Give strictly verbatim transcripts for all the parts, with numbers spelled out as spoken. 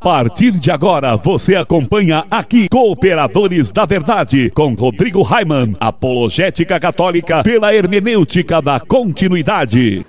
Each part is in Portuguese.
partir de agora, você acompanha aqui Cooperadores da Verdade, com Rodrigo Raimann, apologética católica pela hermenêutica da continuidade.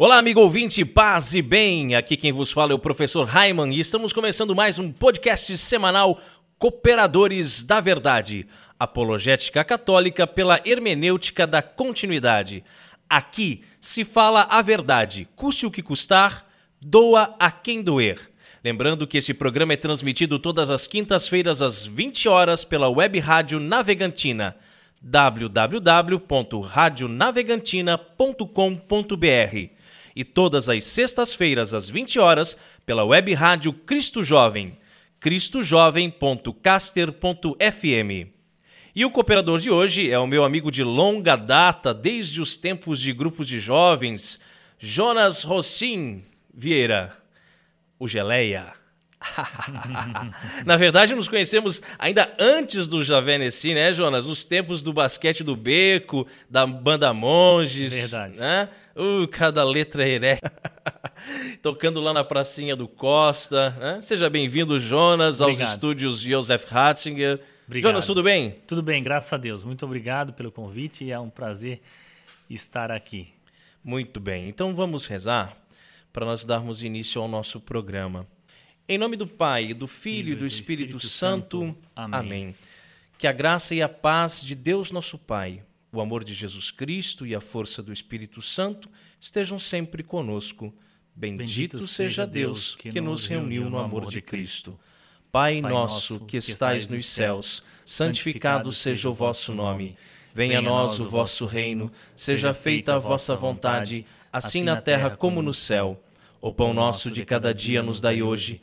Olá, amigo ouvinte, paz e bem. Aqui quem vos fala é o professor Raimann e estamos começando mais um podcast semanal Cooperadores da Verdade, apologética católica pela hermenêutica da continuidade. Aqui se fala a verdade, custe o que custar, doa a quem doer. Lembrando que esse programa é transmitido todas as quintas-feiras às vinte horas pela web rádio Navegantina, w w w ponto radio navegantina ponto com ponto b r. E todas as sextas-feiras, às vinte horas, pela web rádio Cristo Jovem, cristo jovem ponto caster ponto f m. E o cooperador de hoje é o meu amigo de longa data, desde os tempos de grupos de jovens, Jonas Rocin Vieira, o Geleia. Na verdade, nos conhecemos ainda antes do Javenessi, né, Jonas? Nos tempos do basquete do Beco, da Banda Monges. Verdade. Né? Uh, cada letra herética. Tocando lá na pracinha do Costa. Né? Seja bem-vindo, Jonas, obrigado. Aos estúdios Joseph Ratzinger. Obrigado. Jonas, tudo bem? Tudo bem, graças a Deus. Muito obrigado pelo convite e é um prazer estar aqui. Muito bem. Então vamos rezar para nós darmos início ao nosso programa. Em nome do Pai, do Filho e do Espírito, Espírito Santo. Santo. Amém. Amém. Que a graça e a paz de Deus nosso Pai, o amor de Jesus Cristo e a força do Espírito Santo estejam sempre conosco. Bendito, Bendito seja Deus que, que nos reuniu, reuniu no amor de Cristo. Cristo. Pai, Pai nosso que estais nos céus, santificado seja o vosso nome. Venha a nós o vosso reino, seja feita a vossa vontade, assim na terra como no céu. O pão nosso de cada dia nos dai hoje.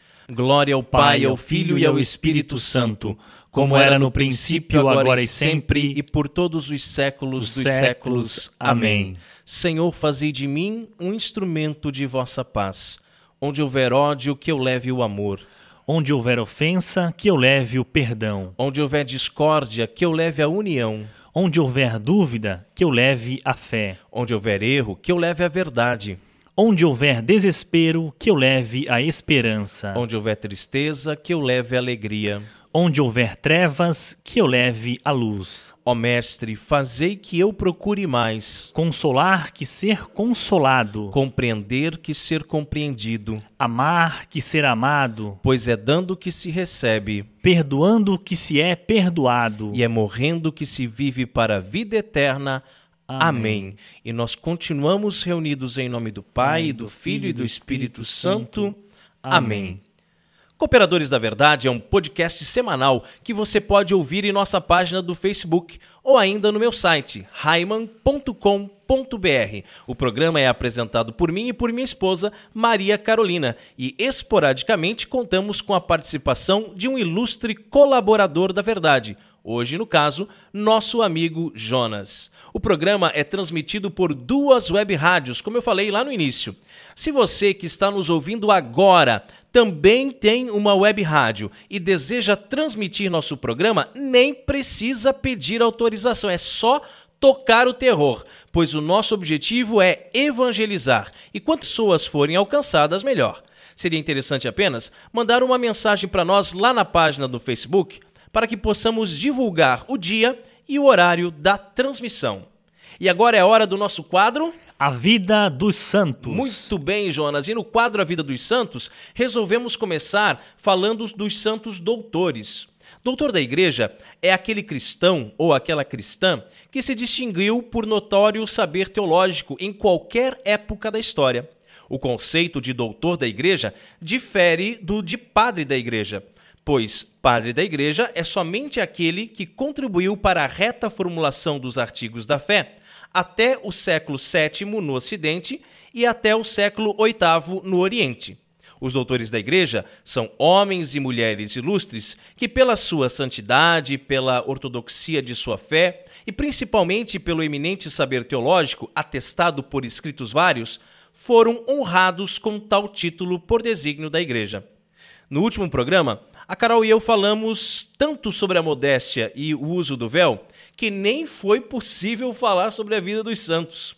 Glória ao Pai, ao Filho e ao Espírito Santo, como era no princípio, agora e sempre, e por todos os séculos dos séculos. Amém. Senhor, fazei de mim um instrumento de vossa paz. Onde houver ódio, que eu leve o amor. Onde houver ofensa, que eu leve o perdão. Onde houver discórdia, que eu leve a união. Onde houver dúvida, que eu leve a fé. Onde houver erro, que eu leve a verdade. Onde houver desespero, que eu leve a esperança. Onde houver tristeza, que eu leve a alegria. Onde houver trevas, que eu leve a luz. Ó Mestre, fazei que eu procure mais consolar que ser consolado, compreender que ser compreendido, amar que ser amado, pois é dando que se recebe, perdoando que se é perdoado, e é morrendo que se vive para a vida eterna. Amém. Amém. E nós continuamos reunidos em nome do Pai, Amém. Do Filho e do Espírito, Espírito Santo. Santo. Amém. Amém. Cooperadores da Verdade é um podcast semanal que você pode ouvir em nossa página do Facebook ou ainda no meu site, raimann ponto com ponto b r. O programa é apresentado por mim e por minha esposa, Maria Carolina, e esporadicamente contamos com a participação de um ilustre colaborador da Verdade, hoje, no caso, nosso amigo Jonas. O programa é transmitido por duas web rádios, como eu falei lá no início. Se você que está nos ouvindo agora também tem uma web rádio e deseja transmitir nosso programa, nem precisa pedir autorização, é só tocar o terror, pois o nosso objetivo é evangelizar, e quantas pessoas forem alcançadas, melhor. Seria interessante apenas mandar uma mensagem para nós lá na página do Facebook, para que possamos divulgar o dia e o horário da transmissão. E agora é hora do nosso quadro... A Vida dos Santos. Muito bem, Jonas. E no quadro A Vida dos Santos, resolvemos começar falando dos santos doutores. Doutor da Igreja é aquele cristão ou aquela cristã que se distinguiu por notório saber teológico em qualquer época da história. O conceito de doutor da Igreja difere do de padre da Igreja, pois padre da Igreja é somente aquele que contribuiu para a reta formulação dos artigos da fé, até o século sétimo no Ocidente e até o século oitavo no Oriente. Os doutores da Igreja são homens e mulheres ilustres que, pela sua santidade, pela ortodoxia de sua fé e principalmente pelo eminente saber teológico, atestado por escritos vários, foram honrados com tal título por desígnio da Igreja. No último programa, a Carol e eu falamos tanto sobre a modéstia e o uso do véu que nem foi possível falar sobre a vida dos santos.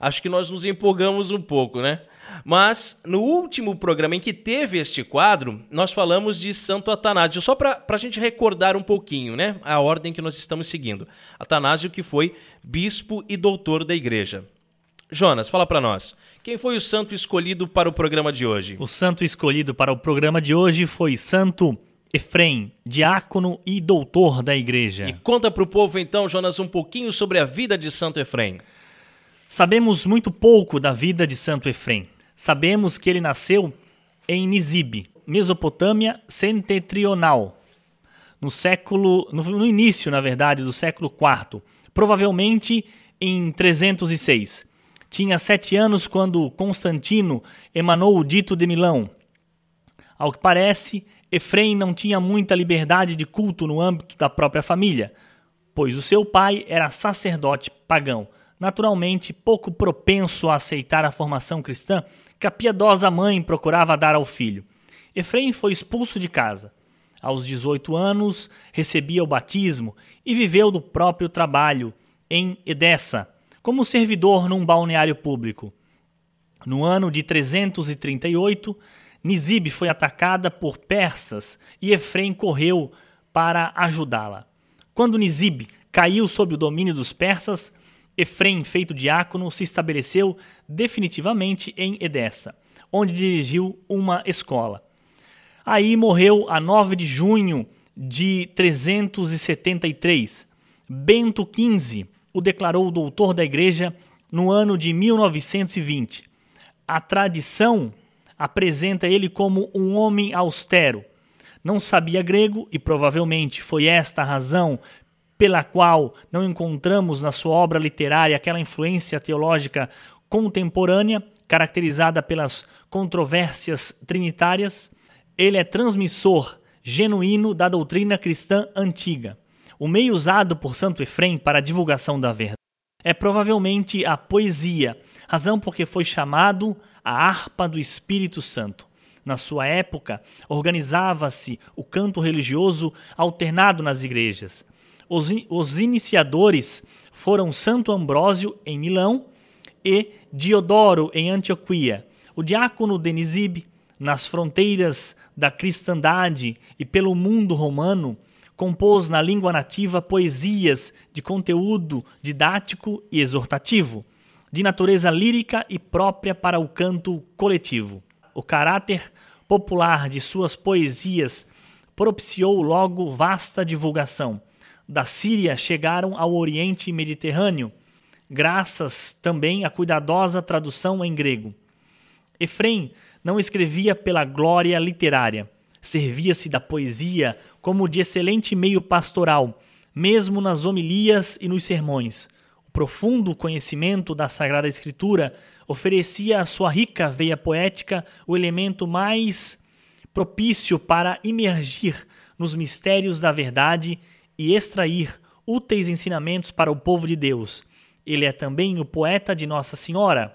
Acho que nós nos empolgamos um pouco, né? Mas no último programa em que teve este quadro, nós falamos de Santo Atanásio, só para a gente recordar um pouquinho, né, a ordem que nós estamos seguindo. Atanásio, que foi bispo e doutor da Igreja. Jonas, fala para nós. Quem foi o santo escolhido para o programa de hoje? O santo escolhido para o programa de hoje foi Santo Efrem, diácono e doutor da Igreja. E conta para o povo então, Jonas, um pouquinho sobre a vida de Santo Efrem. Sabemos muito pouco da vida de Santo Efrem. Sabemos que ele nasceu em Nísibis, Mesopotâmia Setentrional, no século, no, no início, na verdade, do século quarto, provavelmente em trezentos e seis. Tinha sete anos quando Constantino emanou o dito de Milão. Ao que parece, Efrem não tinha muita liberdade de culto no âmbito da própria família, pois o seu pai era sacerdote pagão, naturalmente pouco propenso a aceitar a formação cristã que a piedosa mãe procurava dar ao filho. Efrem foi expulso de casa. Aos dezoito anos, recebia o batismo e viveu do próprio trabalho em Edessa, como servidor num balneário público. No ano de trezentos e trinta e oito, Nísibe foi atacada por persas e Efrem correu para ajudá-la. Quando Nísibe caiu sob o domínio dos persas, Efrem, feito diácono, se estabeleceu definitivamente em Edessa, onde dirigiu uma escola. Aí morreu a nove de junho de trezentos e setenta e três. Bento quinze o declarou doutor da Igreja no ano de mil novecentos e vinte. A tradição apresenta ele como um homem austero. Não sabia grego e provavelmente foi esta a razão pela qual não encontramos na sua obra literária aquela influência teológica contemporânea, caracterizada pelas controvérsias trinitárias. Ele é transmissor genuíno da doutrina cristã antiga. O meio usado por Santo Efrem para a divulgação da verdade é provavelmente a poesia, razão porque foi chamado a harpa do Espírito Santo. Na sua época, organizava-se o canto religioso alternado nas igrejas. Os, in- os iniciadores foram Santo Ambrósio, em Milão, e Diodoro, em Antioquia. O diácono de Nísibe, nas fronteiras da cristandade e pelo mundo romano, compôs na língua nativa poesias de conteúdo didático e exortativo, de natureza lírica e própria para o canto coletivo. O caráter popular de suas poesias propiciou logo vasta divulgação. Da Síria chegaram ao Oriente Mediterrâneo, graças também à cuidadosa tradução em grego. Efrem não escrevia pela glória literária, servia-se da poesia como de excelente meio pastoral, mesmo nas homilias e nos sermões. Profundo conhecimento da Sagrada Escritura oferecia à sua rica veia poética o elemento mais propício para imergir nos mistérios da verdade e extrair úteis ensinamentos para o povo de Deus. Ele é também o poeta de Nossa Senhora,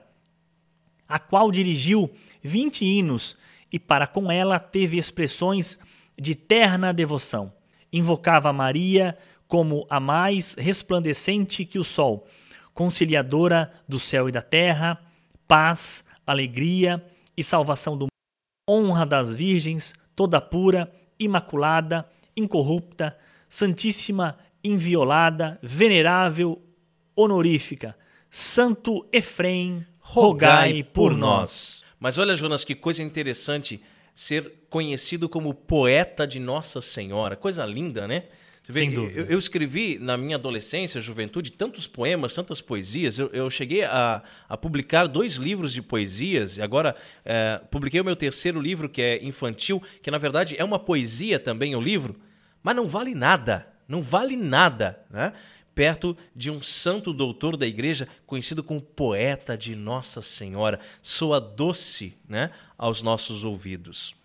a qual dirigiu vinte hinos e para com ela teve expressões de terna devoção. Invocava Maria como a mais resplandecente que o sol, conciliadora do céu e da terra, paz, alegria e salvação do mundo, honra das virgens, toda pura, imaculada, incorrupta, santíssima, inviolada, venerável, honorífica, Santo Efrem, rogai por nós. Mas olha, Jonas, que coisa interessante ser conhecido como poeta de Nossa Senhora. Coisa linda, né? Você vê, Sem dúvida. Eu, eu escrevi na minha adolescência, juventude, tantos poemas, tantas poesias. Eu, eu cheguei a, a publicar dois livros de poesias. Agora, é, publiquei o meu terceiro livro, que é infantil, que na verdade é uma poesia também o livro, mas não vale nada. Não vale nada, né? Perto de um santo doutor da igreja, conhecido como poeta de Nossa Senhora. Soa doce, né, aos nossos ouvidos.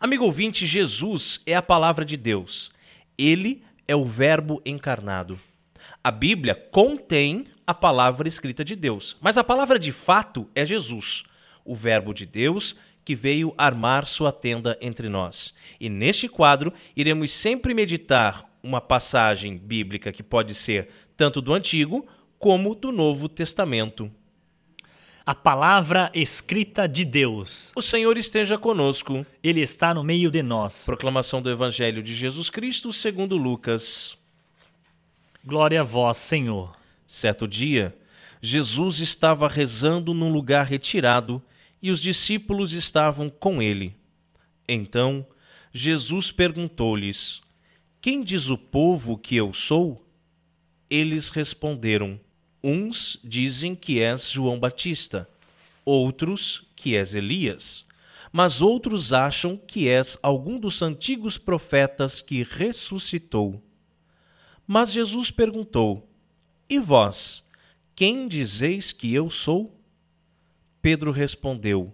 Amigo ouvinte, Jesus é a palavra de Deus. Ele é o verbo encarnado. A Bíblia contém a palavra escrita de Deus, mas a palavra de fato é Jesus, o verbo de Deus que veio armar sua tenda entre nós. E neste quadro iremos sempre meditar uma passagem bíblica que pode ser tanto do Antigo como do Novo Testamento. A palavra escrita de Deus. O Senhor esteja conosco. Ele está no meio de nós. Proclamação do Evangelho de Jesus Cristo segundo Lucas. Glória a vós, Senhor. Certo dia, Jesus estava rezando num lugar retirado e os discípulos estavam com ele. Então, Jesus perguntou-lhes: Quem diz o povo que eu sou? Eles responderam: Uns dizem que és João Batista, outros que és Elias, mas outros acham que és algum dos antigos profetas que ressuscitou. Mas Jesus perguntou: E vós, quem dizeis que eu sou? Pedro respondeu: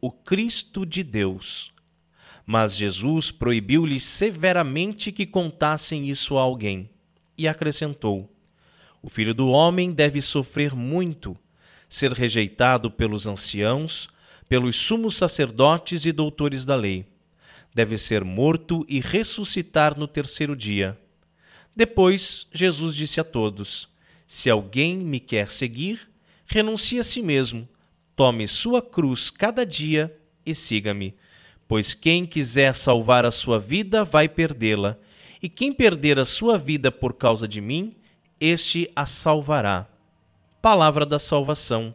O Cristo de Deus. Mas Jesus proibiu-lhes severamente que contassem isso a alguém, e acrescentou: O Filho do Homem deve sofrer muito, ser rejeitado pelos anciãos, pelos sumos sacerdotes e doutores da lei. Deve ser morto e ressuscitar no terceiro dia. Depois, Jesus disse a todos: Se alguém me quer seguir, renuncie a si mesmo, tome sua cruz cada dia e siga-me. Pois quem quiser salvar a sua vida vai perdê-la, e quem perder a sua vida por causa de mim, este a salvará. Palavra da salvação.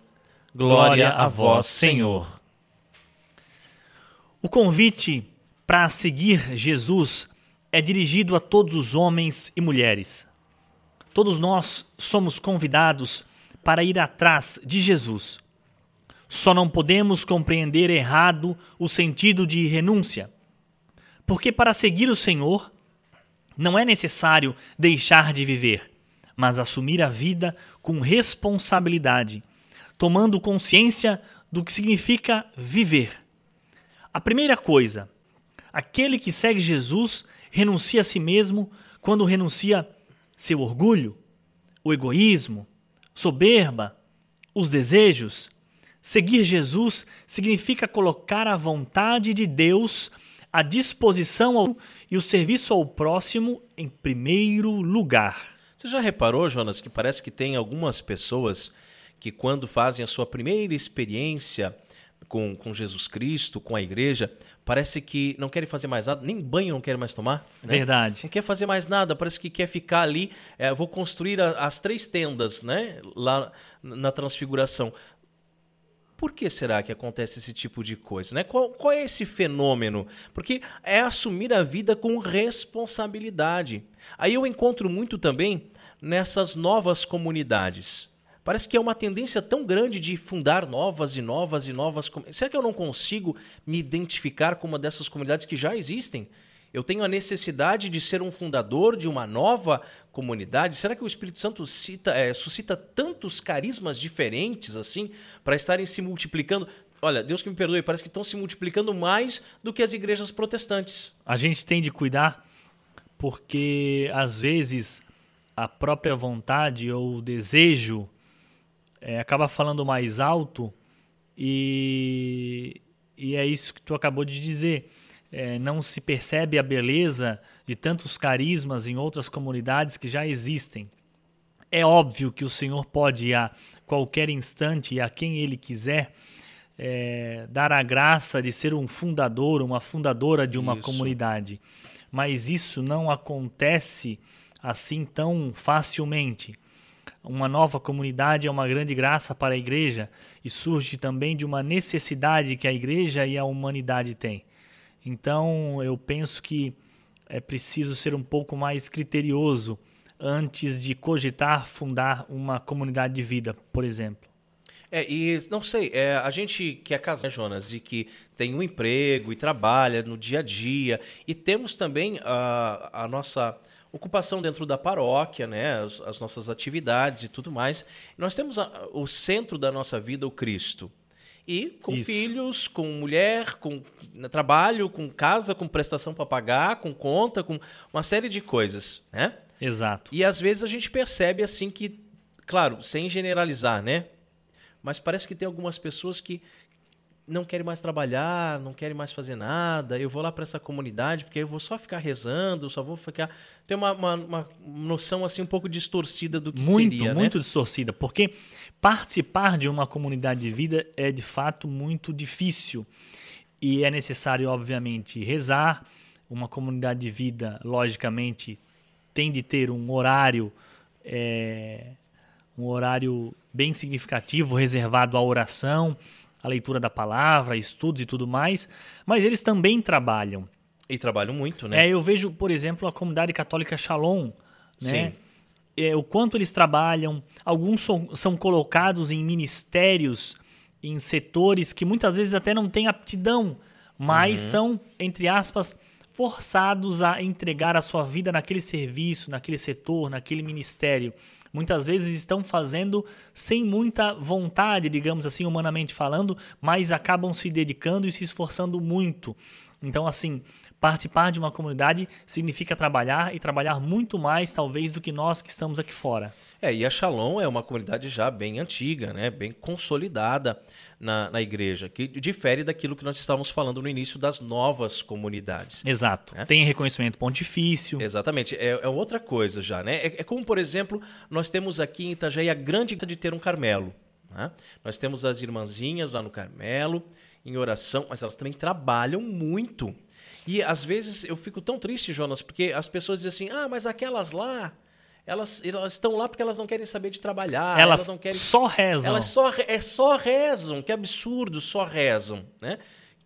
Glória, Glória a vós, Senhor. O convite para seguir Jesus é dirigido a todos os homens e mulheres. Todos nós somos convidados para ir atrás de Jesus. Só não podemos compreender errado o sentido de renúncia, porque para seguir o Senhor não é necessário deixar de viver, mas assumir a vida com responsabilidade, tomando consciência do que significa viver. A primeira coisa, aquele que segue Jesus renuncia a si mesmo quando renuncia seu orgulho, o egoísmo, soberba, os desejos. Seguir Jesus significa colocar a vontade de Deus à disposição ao... e o serviço ao próximo em primeiro lugar. Você já reparou, Jonas, que parece que tem algumas pessoas que quando fazem a sua primeira experiência com, com Jesus Cristo, com a igreja, parece que não querem fazer mais nada, nem banho não querem mais tomar. Né? Verdade. Não quer fazer mais nada, parece que quer ficar ali, é, vou construir a, as três tendas, né, lá na transfiguração. Por que será que acontece esse tipo de coisa, né? Qual, qual é esse fenômeno? Porque é assumir a vida com responsabilidade. Aí eu encontro muito também nessas novas comunidades. Parece que é uma tendência tão grande de fundar novas e novas e novas comunidades. Será que eu não consigo me identificar com uma dessas comunidades que já existem? Eu tenho a necessidade de ser um fundador de uma nova comunidade? Será que o Espírito Santo cita, é, suscita tantos carismas diferentes assim para estarem se multiplicando? Olha, Deus que me perdoe, parece que estão se multiplicando mais do que as igrejas protestantes. A gente tem de cuidar porque, às vezes, a própria vontade ou o desejo é, acaba falando mais alto e, e é isso que tu acabou de dizer. É, não se percebe a beleza de tantos carismas em outras comunidades que já existem. É óbvio que o Senhor pode, a qualquer instante e a quem Ele quiser, é, dar a graça de ser um fundador, uma fundadora de uma isso. comunidade. Mas isso não acontece assim tão facilmente. Uma nova comunidade é uma grande graça para a Igreja e surge também de uma necessidade que a Igreja e a humanidade têm. Então, eu penso que é preciso ser um pouco mais criterioso antes de cogitar fundar uma comunidade de vida, por exemplo. É, e não sei, é, a gente que é casado, né, Jonas, e que tem um emprego e trabalha no dia a dia, e temos também a, a nossa ocupação dentro da paróquia, né, as, as nossas atividades e tudo mais, nós temos a, o centro da nossa vida, o Cristo. E com Isso. filhos, com mulher, com trabalho, com casa, com prestação para pagar, com conta, com uma série de coisas, né? Exato. E às vezes a gente percebe assim que, claro, sem generalizar, né? Mas parece que tem algumas pessoas que não querem mais trabalhar, não querem mais fazer nada. Eu vou lá para essa comunidade porque eu vou só ficar rezando, só vou ficar... Tem uma, uma, uma noção assim um pouco distorcida do que muito, seria, né? Muito, muito distorcida, porque participar de uma comunidade de vida é de fato muito difícil. E é necessário, obviamente, rezar. Uma comunidade de vida, logicamente, tem de ter um horário... É... um horário bem significativo, reservado à oração, à leitura da palavra, estudos e tudo mais, mas eles também trabalham. E trabalham muito, né? É, eu vejo, por exemplo, a comunidade católica Shalom, né? É, o quanto eles trabalham, alguns são, são colocados em ministérios, em setores que muitas vezes até não têm aptidão, mas uhum. são, entre aspas, forçados a entregar a sua vida naquele serviço, naquele setor, naquele ministério. Muitas vezes estão fazendo sem muita vontade, digamos assim, humanamente falando, mas acabam se dedicando e se esforçando muito. Então, assim, participar de uma comunidade significa trabalhar e trabalhar muito mais, talvez, do que nós que estamos aqui fora. É, e a Shalom é uma comunidade já bem antiga, né? Bem consolidada na, na igreja, que difere daquilo que nós estávamos falando no início das novas comunidades. Exato. Né? Tem reconhecimento pontifício. Exatamente. É, é outra coisa já, né? É, é como, por exemplo, nós temos aqui em Itajaí a grande de ter um Carmelo. Né? Nós temos as irmãzinhas lá no Carmelo, em oração, mas elas também trabalham muito. E, às vezes, eu fico tão triste, Jonas, porque as pessoas dizem assim, ah, mas aquelas lá... Elas, elas estão lá porque elas não querem saber de trabalhar. Elas, elas não querem, só rezam. Elas só, é, só rezam. Que absurdo, só rezam. Né?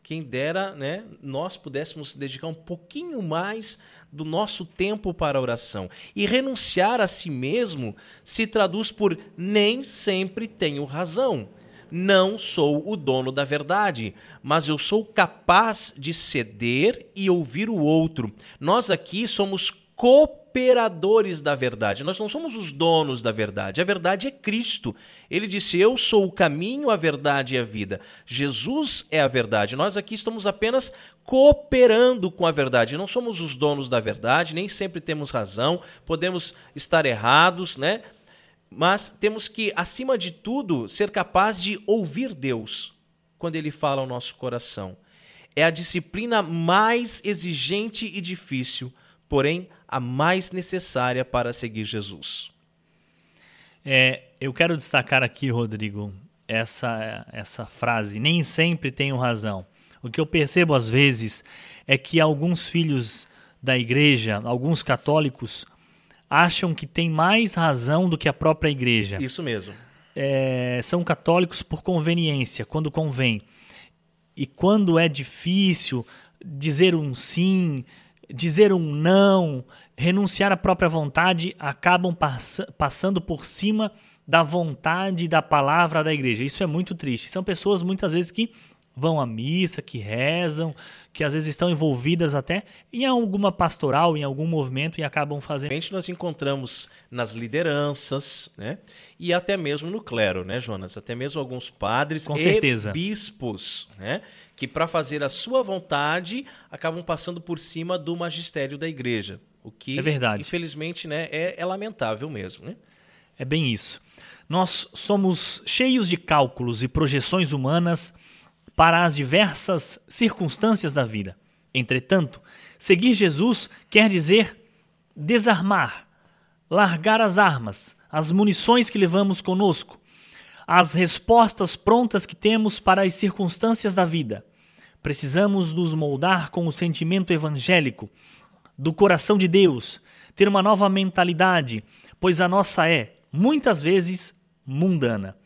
Quem dera, né, nós pudéssemos dedicar um pouquinho mais do nosso tempo para a oração. E renunciar a si mesmo se traduz por nem sempre tenho razão. Não sou o dono da verdade, mas eu sou capaz de ceder e ouvir o outro. Nós aqui somos cooperadores. Cooperadores da verdade. Nós não somos os donos da verdade. A verdade é Cristo. Ele disse, eu sou o caminho, a verdade e a vida. Jesus é a verdade. Nós aqui estamos apenas cooperando com a verdade. Não somos os donos da verdade, nem sempre temos razão, podemos estar errados, né? Mas temos que, acima de tudo, ser capaz de ouvir Deus quando Ele fala ao nosso coração. É a disciplina mais exigente e difícil, porém a mais necessária para seguir Jesus. É, eu quero destacar aqui, Rodrigo, essa, essa frase, nem sempre tenho razão. O que eu percebo às vezes é que alguns filhos da igreja, alguns católicos, acham que tem mais razão do que a própria igreja. Isso mesmo. É, são católicos por conveniência, quando convém. E quando é difícil dizer um sim... dizer um não, renunciar à própria vontade, acabam pass- passando por cima da vontade e da palavra da igreja. Isso é muito triste. São pessoas, muitas vezes, que vão à missa, que rezam, que às vezes estão envolvidas até em alguma pastoral, em algum movimento e acabam fazendo... Nós encontramos nas lideranças, né? E até mesmo no clero, né, Jonas? Até mesmo alguns padres Com certeza. e bispos, né? Que para fazer a sua vontade acabam passando por cima do magistério da igreja, o que, é verdade. infelizmente, né, é, é lamentável mesmo. Né? É bem isso. Nós somos cheios de cálculos e projeções humanas para as diversas circunstâncias da vida. Entretanto, seguir Jesus quer dizer desarmar, largar as armas, as munições que levamos conosco, as respostas prontas que temos para as circunstâncias da vida. Precisamos nos moldar com o sentimento evangélico, do coração de Deus, ter uma nova mentalidade, pois a nossa é, muitas vezes mundana.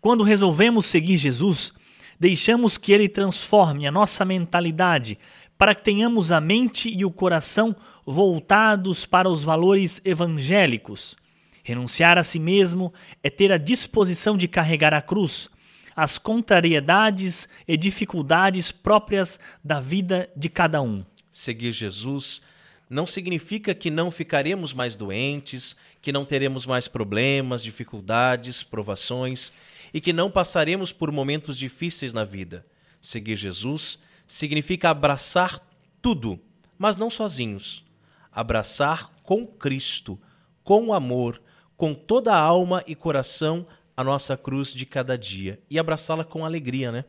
Quando resolvemos seguir Jesus, deixamos que ele transforme a nossa mentalidade para que tenhamos a mente e o coração voltados para os valores evangélicos. Renunciar a si mesmo é ter a disposição de carregar a cruz, as contrariedades e dificuldades próprias da vida de cada um. Seguir Jesus não significa que não ficaremos mais doentes, que não teremos mais problemas, dificuldades, provações e que não passaremos por momentos difíceis na vida. Seguir Jesus significa abraçar tudo, mas não sozinhos. Abraçar com Cristo, com amor, com toda a alma e coração a nossa cruz de cada dia. E abraçá-la com alegria, né?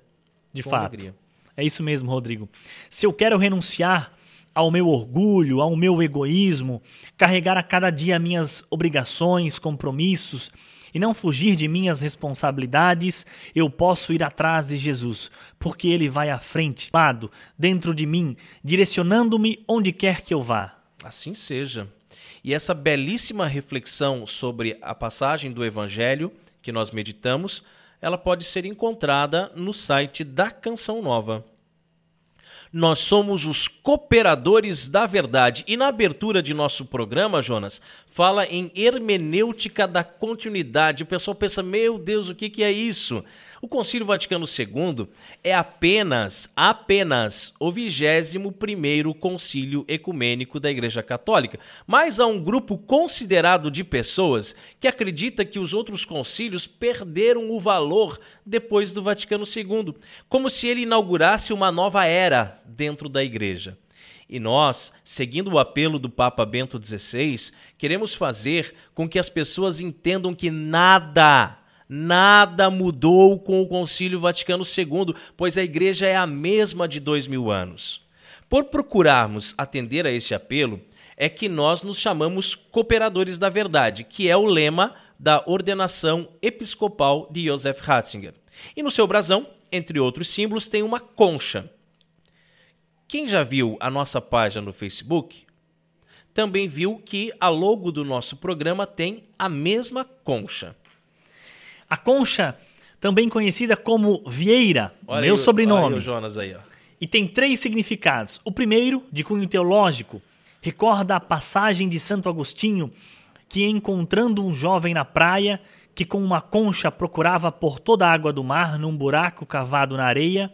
De com fato. Alegria. É isso mesmo, Rodrigo. Se eu quero renunciar ao meu orgulho, ao meu egoísmo, carregar a cada dia minhas obrigações, compromissos, e não fugir de minhas responsabilidades, eu posso ir atrás de Jesus, porque ele vai à frente, lado, dentro de mim, direcionando-me onde quer que eu vá. Assim seja. E essa belíssima reflexão sobre a passagem do Evangelho que nós meditamos, ela pode ser encontrada no site da Canção Nova. Nós somos os Cooperadores da Verdade. E na abertura de nosso programa, Jonas, fala em hermenêutica da continuidade. O pessoal pensa, meu Deus, o que, que é isso? O Concílio Vaticano segundo é apenas, apenas o vigésimo primeiro Concílio Ecumênico da Igreja Católica. Mas há um grupo considerado de pessoas que acredita que os outros concílios perderam o valor depois do Vaticano segundo, como se ele inaugurasse uma nova era dentro da Igreja. E nós, seguindo o apelo do Papa Bento dezesseis, queremos fazer com que as pessoas entendam que nada, nada mudou com o Concílio Vaticano segundo, pois a Igreja é a mesma de dois mil anos. Por procurarmos atender a este apelo, é que nós nos chamamos Cooperadores da Verdade, que é o lema da ordenação episcopal de Joseph Ratzinger. E no seu brasão, entre outros símbolos, tem uma concha. Quem já viu a nossa página no Facebook, também viu que a logo do nosso programa tem a mesma concha. A concha, também conhecida como Vieira, olha meu aí, sobrenome. Olha o Jonas aí, ó. E tem três significados. O primeiro, de cunho teológico, recorda a passagem de Santo Agostinho, que encontrando um jovem na praia, que com uma concha procurava por toda a água do mar num buraco cavado na areia.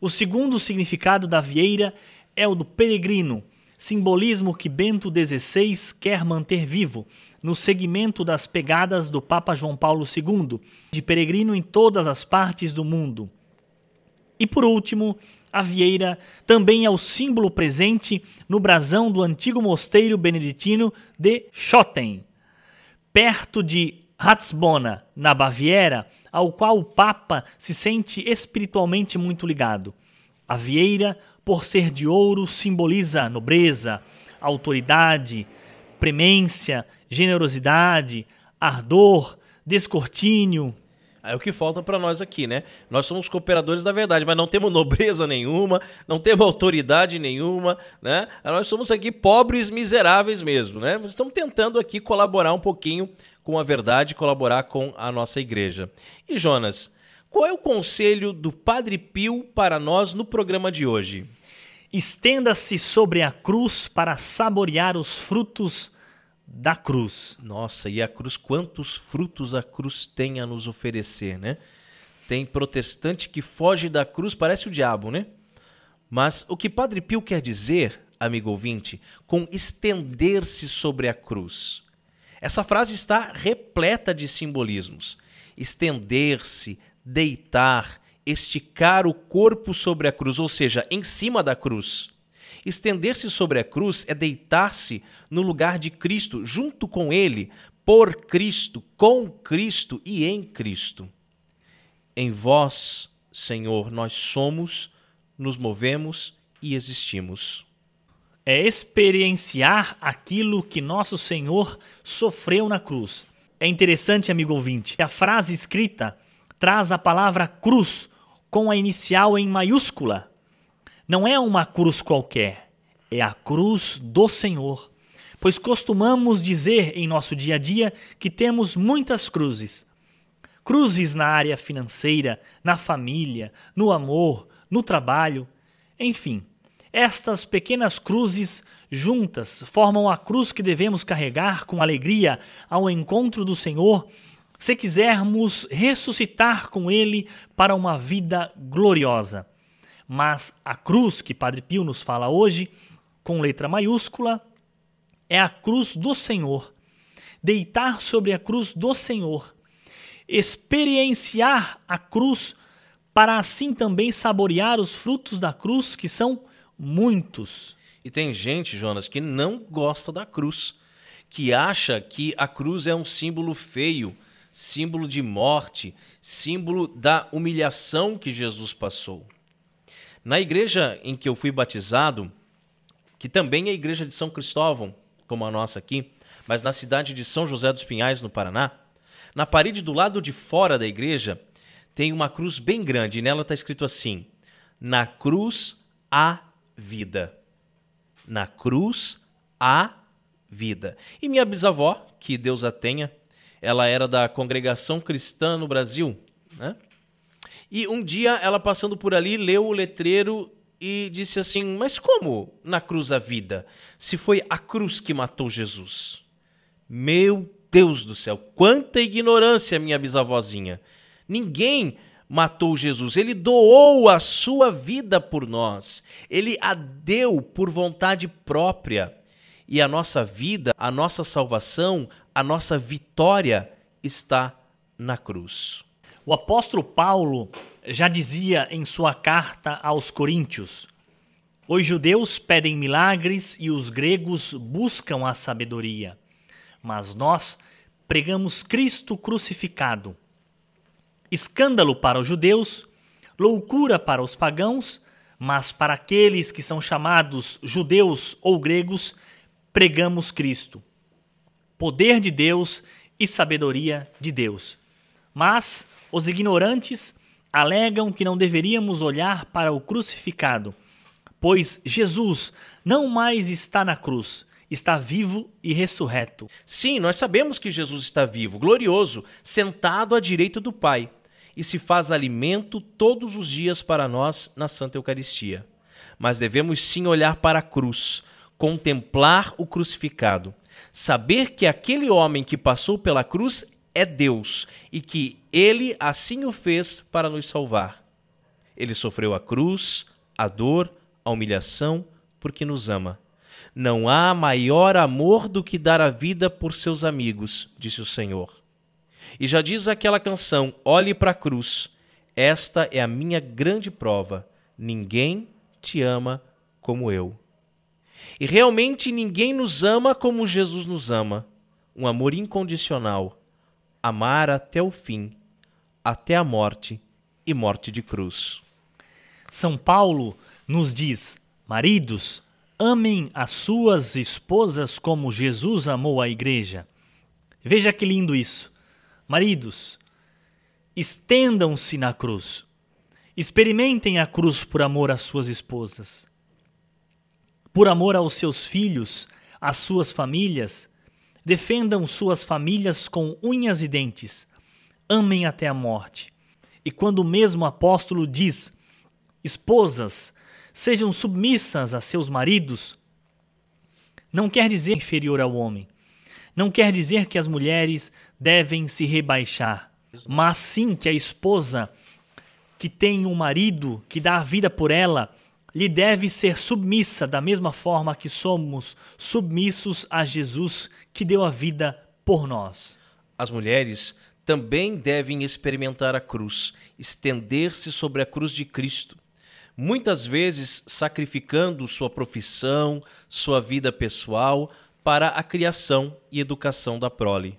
O segundo significado da vieira é o do peregrino, simbolismo que Bento dezesseis quer manter vivo, no segmento das pegadas do Papa João Paulo segundo, de peregrino em todas as partes do mundo. E por último, a vieira também é o símbolo presente no brasão do antigo mosteiro beneditino de Schotten, perto de Ratisbona, na Baviera, ao qual o Papa se sente espiritualmente muito ligado. A vieira, por ser de ouro, simboliza nobreza, autoridade, premência, generosidade, ardor, descortínio. É o que falta para nós aqui, né? Nós somos Cooperadores da Verdade, mas não temos nobreza nenhuma, não temos autoridade nenhuma, né? Nós somos aqui pobres, miseráveis mesmo, né? Estamos tentando aqui colaborar um pouquinho com a verdade, colaborar com a nossa Igreja. E Jonas, qual é o conselho do Padre Pio para nós no programa de hoje? Estenda-se sobre a cruz para saborear os frutos da cruz. Nossa, e a cruz, quantos frutos a cruz tem a nos oferecer, né? Tem protestante que foge da cruz, parece o diabo, né? Mas o que Padre Pio quer dizer, amigo ouvinte, com estender-se sobre a cruz? Essa frase está repleta de simbolismos. Estender-se, deitar, esticar o corpo sobre a cruz, ou seja, em cima da cruz. Estender-se sobre a cruz é deitar-se no lugar de Cristo, junto com Ele, por Cristo, com Cristo e em Cristo. Em vós, Senhor, nós somos, nos movemos e existimos. É experienciar aquilo que nosso Senhor sofreu na cruz. É interessante, amigo ouvinte, que a frase escrita traz a palavra cruz com a inicial em maiúscula. Não é uma cruz qualquer, é a cruz do Senhor, pois costumamos dizer em nosso dia a dia que temos muitas cruzes. Cruzes na área financeira, na família, no amor, no trabalho, enfim. Estas pequenas cruzes juntas formam a cruz que devemos carregar com alegria ao encontro do Senhor, se quisermos ressuscitar com Ele para uma vida gloriosa. Mas a cruz que Padre Pio nos fala hoje, com letra maiúscula, é a cruz do Senhor. Deitar sobre a cruz do Senhor. Experienciar a cruz para assim também saborear os frutos da cruz, que são muitos. E tem gente, Jonas, que não gosta da cruz, que acha que a cruz é um símbolo feio, símbolo de morte, símbolo da humilhação que Jesus passou. Na igreja em que eu fui batizado, que também é a igreja de São Cristóvão, como a nossa aqui, mas na cidade de São José dos Pinhais, no Paraná, na parede do lado de fora da igreja tem uma cruz bem grande e nela está escrito assim: na cruz há vida. Na cruz há vida. E minha bisavó, que Deus a tenha, ela era da Congregação Cristã no Brasil, né? E um dia ela passando por ali leu o letreiro e disse assim: mas como na cruz há vida, se foi a cruz que matou Jesus? Meu Deus do céu, quanta ignorância, minha bisavózinha! Ninguém matou Jesus, ele doou a sua vida por nós, ele a deu por vontade própria, e a nossa vida, a nossa salvação, a nossa vitória está na cruz. O apóstolo Paulo já dizia em sua carta aos Coríntios: os judeus pedem milagres e os gregos buscam a sabedoria, mas nós pregamos Cristo crucificado. Escândalo para os judeus, loucura para os pagãos, mas para aqueles que são chamados judeus ou gregos, pregamos Cristo. Poder de Deus e sabedoria de Deus. Mas os ignorantes alegam que não deveríamos olhar para o crucificado, pois Jesus não mais está na cruz, está vivo e ressurreto. Sim, nós sabemos que Jesus está vivo, glorioso, sentado à direita do Pai, e se faz alimento todos os dias para nós na Santa Eucaristia. Mas devemos sim olhar para a cruz, contemplar o crucificado, saber que aquele homem que passou pela cruz é Deus e que Ele assim o fez para nos salvar. Ele sofreu a cruz, a dor, a humilhação, porque nos ama. Não há maior amor do que dar a vida por seus amigos, disse o Senhor. E já diz aquela canção: olhe para a cruz, esta é a minha grande prova, ninguém te ama como eu. E realmente ninguém nos ama como Jesus nos ama, um amor incondicional, amar até o fim, até a morte e morte de cruz. São Paulo nos diz: maridos, amem as suas esposas como Jesus amou a igreja. Veja que lindo isso. Maridos, estendam-se na cruz. Experimentem a cruz por amor às suas esposas. Por amor aos seus filhos, às suas famílias, defendam suas famílias com unhas e dentes. Amem até a morte. E quando o mesmo apóstolo diz: esposas, sejam submissas a seus maridos, não quer dizer inferior ao homem. Não quer dizer que as mulheres devem se rebaixar, mas sim que a esposa que tem um marido que dá a vida por ela lhe deve ser submissa da mesma forma que somos submissos a Jesus, que deu a vida por nós. As mulheres também devem experimentar a cruz, estender-se sobre a cruz de Cristo, muitas vezes sacrificando sua profissão, sua vida pessoal, para a criação e educação da prole.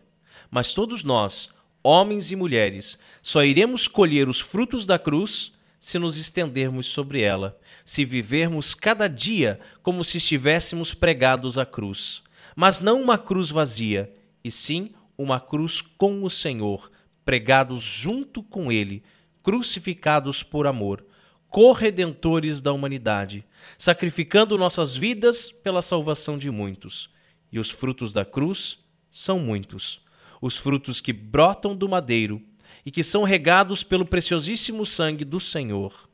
Mas todos nós, homens e mulheres, só iremos colher os frutos da cruz se nos estendermos sobre ela, se vivermos cada dia como se estivéssemos pregados à cruz. Mas não uma cruz vazia, e sim uma cruz com o Senhor, pregados junto com Ele, crucificados por amor, corredentores da humanidade, sacrificando nossas vidas pela salvação de muitos. e os frutos da cruz são muitos. Os frutos que brotam do madeiro e que são regados pelo preciosíssimo sangue do Senhor.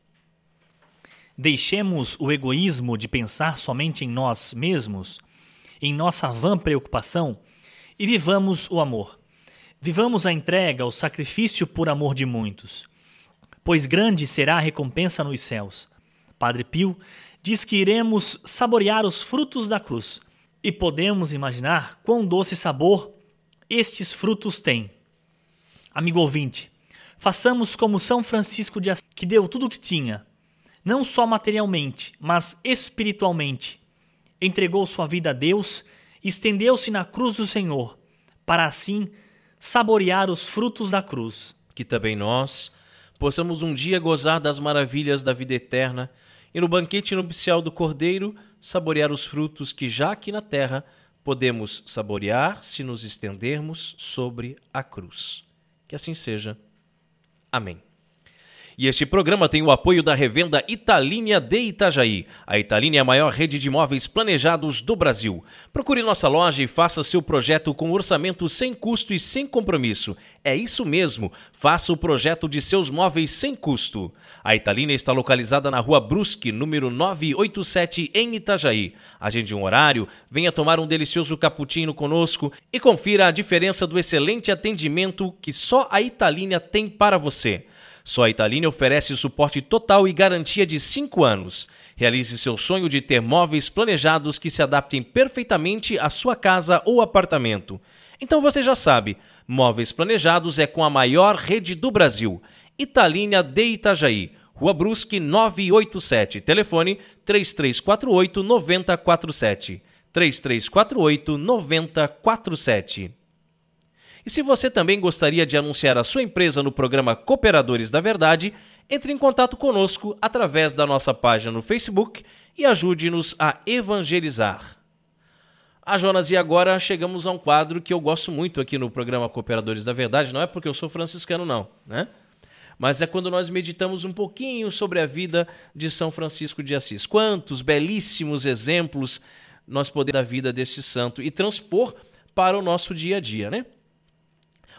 Deixemos o egoísmo de pensar somente em nós mesmos, em nossa vã preocupação, e vivamos o amor. Vivamos a entrega, o sacrifício por amor de muitos, pois grande será a recompensa nos céus. Padre Pio diz que iremos saborear os frutos da cruz, e podemos imaginar quão doce sabor estes frutos têm. Amigo ouvinte, façamos como São Francisco de Assis, que deu tudo o que tinha, não só materialmente, mas espiritualmente. Entregou sua vida a Deus, estendeu-se na cruz do Senhor, para assim saborear os frutos da cruz. Que também nós possamos um dia gozar das maravilhas da vida eterna e no banquete nupcial do Cordeiro saborear os frutos que já aqui na terra podemos saborear se nos estendermos sobre a cruz. Que assim seja. Amém. E este programa tem o apoio da revenda Italínia de Itajaí. A Italínia é a maior rede de imóveis planejados do Brasil. Procure nossa loja e faça seu projeto com orçamento sem custo e sem compromisso. É isso mesmo, faça o projeto de seus móveis sem custo. A Italínia está localizada na Rua Brusque, número novecentos e oitenta e sete, em Itajaí. Agende um horário, venha tomar um delicioso cappuccino conosco e confira a diferença do excelente atendimento que só a Italínia tem para você. Só a Italínia oferece suporte total e garantia de cinco anos. Realize seu sonho de ter móveis planejados que se adaptem perfeitamente à sua casa ou apartamento. Então você já sabe, móveis planejados é com a maior rede do Brasil. Italínia de Itajaí, Rua Brusque novecentos e oitenta e sete, telefone três três quatro oito, nove zero quatro sete. três três quatro oito, nove zero quatro sete. E se você também gostaria de anunciar a sua empresa no programa Cooperadores da Verdade, entre em contato conosco através da nossa página no Facebook e ajude-nos a evangelizar. Ah, Jonas, e agora chegamos a um quadro que eu gosto muito aqui no programa Cooperadores da Verdade, não é porque eu sou franciscano não, né? Mas é quando nós meditamos um pouquinho sobre a vida de São Francisco de Assis. Quantos belíssimos exemplos nós podemos dar da vida deste santo e transpor para o nosso dia a dia, né?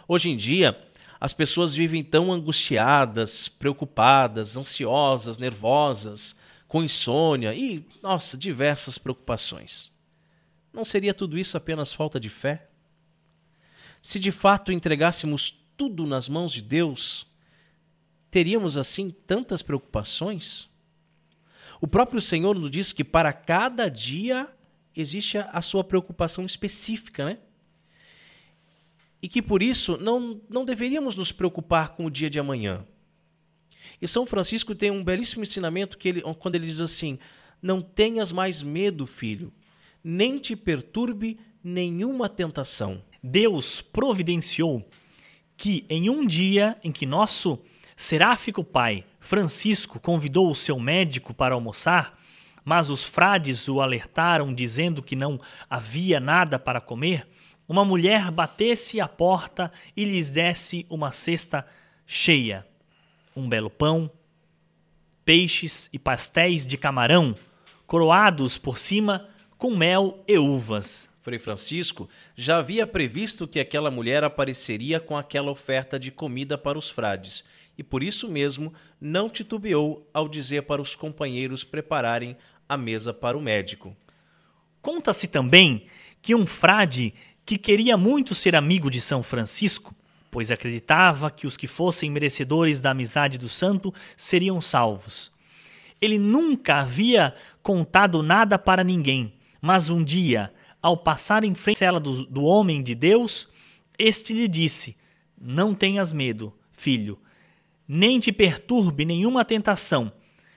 Hoje em dia, as pessoas vivem tão angustiadas, preocupadas, ansiosas, nervosas, com insônia e, nossa, diversas preocupações. Não seria tudo isso apenas falta de fé? Se de fato entregássemos tudo nas mãos de Deus, teríamos assim tantas preocupações? O próprio Senhor nos diz que para cada dia existe a sua preocupação específica, né? E que por isso não, não deveríamos nos preocupar com o dia de amanhã. E São Francisco tem um belíssimo ensinamento que ele, quando ele diz assim: não tenhas mais medo, filho, nem te perturbe nenhuma tentação. Deus providenciou que em um dia em que nosso seráfico pai Francisco convidou o seu médico para almoçar, mas os frades o alertaram dizendo que não havia nada para comer, uma mulher batesse à porta e lhes desse uma cesta cheia, um belo pão, peixes e pastéis de camarão, coroados por cima com mel e uvas. Frei Francisco já havia previsto que aquela mulher apareceria com aquela oferta de comida para os frades, e por isso mesmo não titubeou ao dizer para os companheiros prepararem a mesa para o médico. Conta-se também que um frade que queria muito ser amigo de São Francisco, pois acreditava que os que fossem merecedores da amizade do santo seriam salvos. Ele nunca havia contado nada para ninguém, mas um dia, ao passar em frente à cela do, do homem de Deus, este lhe disse: não tenhas medo, filho, nem te perturbe nenhuma tentação,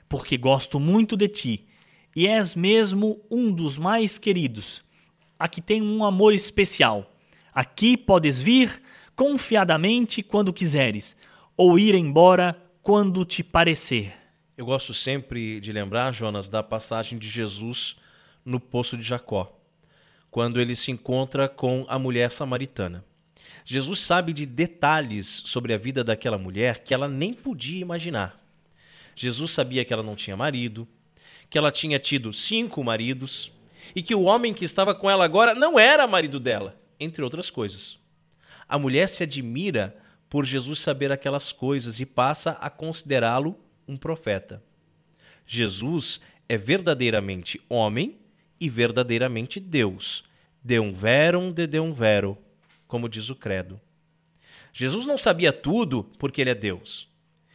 porque gosto muito de ti, e és mesmo um dos mais queridos, a que tem um amor especial. Aqui podes vir confiadamente quando quiseres, ou ir embora quando te parecer. Eu gosto sempre de lembrar, Jonas, da passagem de Jesus no Poço de Jacó, quando ele se encontra com a mulher samaritana. Jesus sabe de detalhes sobre a vida daquela mulher que ela nem podia imaginar. Jesus sabia que ela não tinha marido, que ela tinha tido cinco maridos, e que o homem que estava com ela agora não era marido dela, entre outras coisas. A mulher se admira por Jesus saber aquelas coisas e passa a considerá-lo um profeta. Jesus é verdadeiramente homem e verdadeiramente Deus. Deum verum de Deum vero, como diz o credo. Jesus não sabia tudo porque ele é Deus.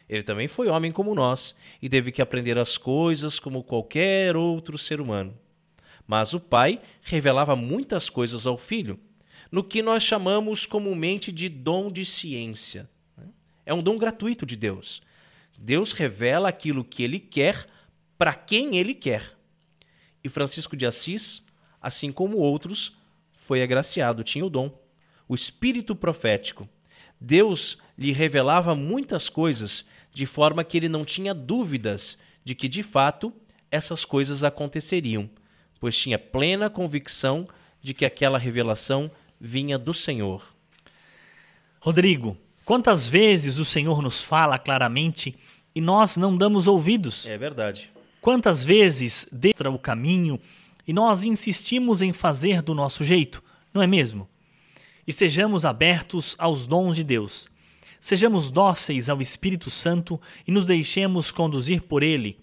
Ele também foi homem como nós e teve que aprender as coisas como qualquer outro ser humano. Mas o Pai revelava muitas coisas ao Filho, no que nós chamamos comumente de dom de ciência. É um dom gratuito de Deus. Deus revela aquilo que Ele quer para quem Ele quer. E Francisco de Assis, assim como outros, foi agraciado, tinha o dom, o espírito profético. Deus lhe revelava muitas coisas, de forma que ele não tinha dúvidas de que, de fato, essas coisas aconteceriam, pois tinha plena convicção de que aquela revelação vinha do Senhor. Rodrigo, quantas vezes o Senhor nos fala claramente e nós não damos ouvidos? É verdade. Quantas vezes mostra o caminho e nós insistimos em fazer do nosso jeito, não é mesmo? E sejamos abertos aos dons de Deus. Sejamos dóceis ao Espírito Santo e nos deixemos conduzir por Ele,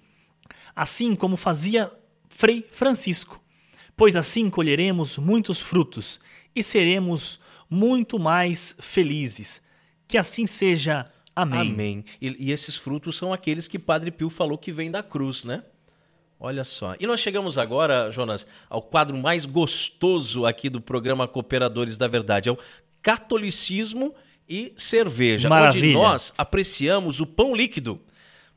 assim como fazia Frei Francisco, pois assim colheremos muitos frutos e seremos muito mais felizes. Que assim seja. Amém. Amém. E, e esses frutos são aqueles que Padre Pio falou que vem da cruz, né? Olha só. E nós chegamos agora, Jonas, ao quadro mais gostoso aqui do programa Cooperadores da Verdade. É o catolicismo e cerveja. Maravilha. Onde nós apreciamos o pão líquido.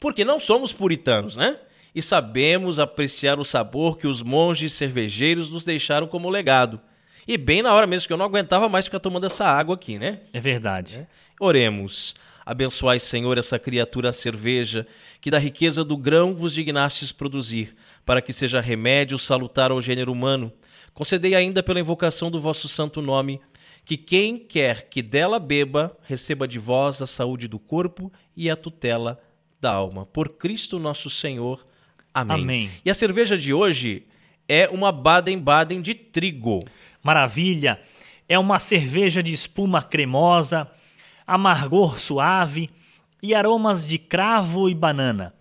Porque não somos puritanos, né? E sabemos apreciar o sabor que os monges cervejeiros nos deixaram como legado. E bem na hora mesmo, que eu não aguentava mais ficar tomando essa água aqui, né? É verdade. É. Oremos. Abençoai, Senhor, essa criatura a cerveja, que da riqueza do grão vos dignastes produzir, para que seja remédio salutar ao gênero humano. Concedei ainda pela invocação do vosso santo nome, que quem quer que dela beba, receba de vós a saúde do corpo e a tutela da alma. Por Cristo nosso Senhor. Amém. Amém. E a cerveja de hoje é uma Baden-Baden de trigo. Maravilha! É uma cerveja de espuma cremosa, amargor suave e aromas de cravo e banana.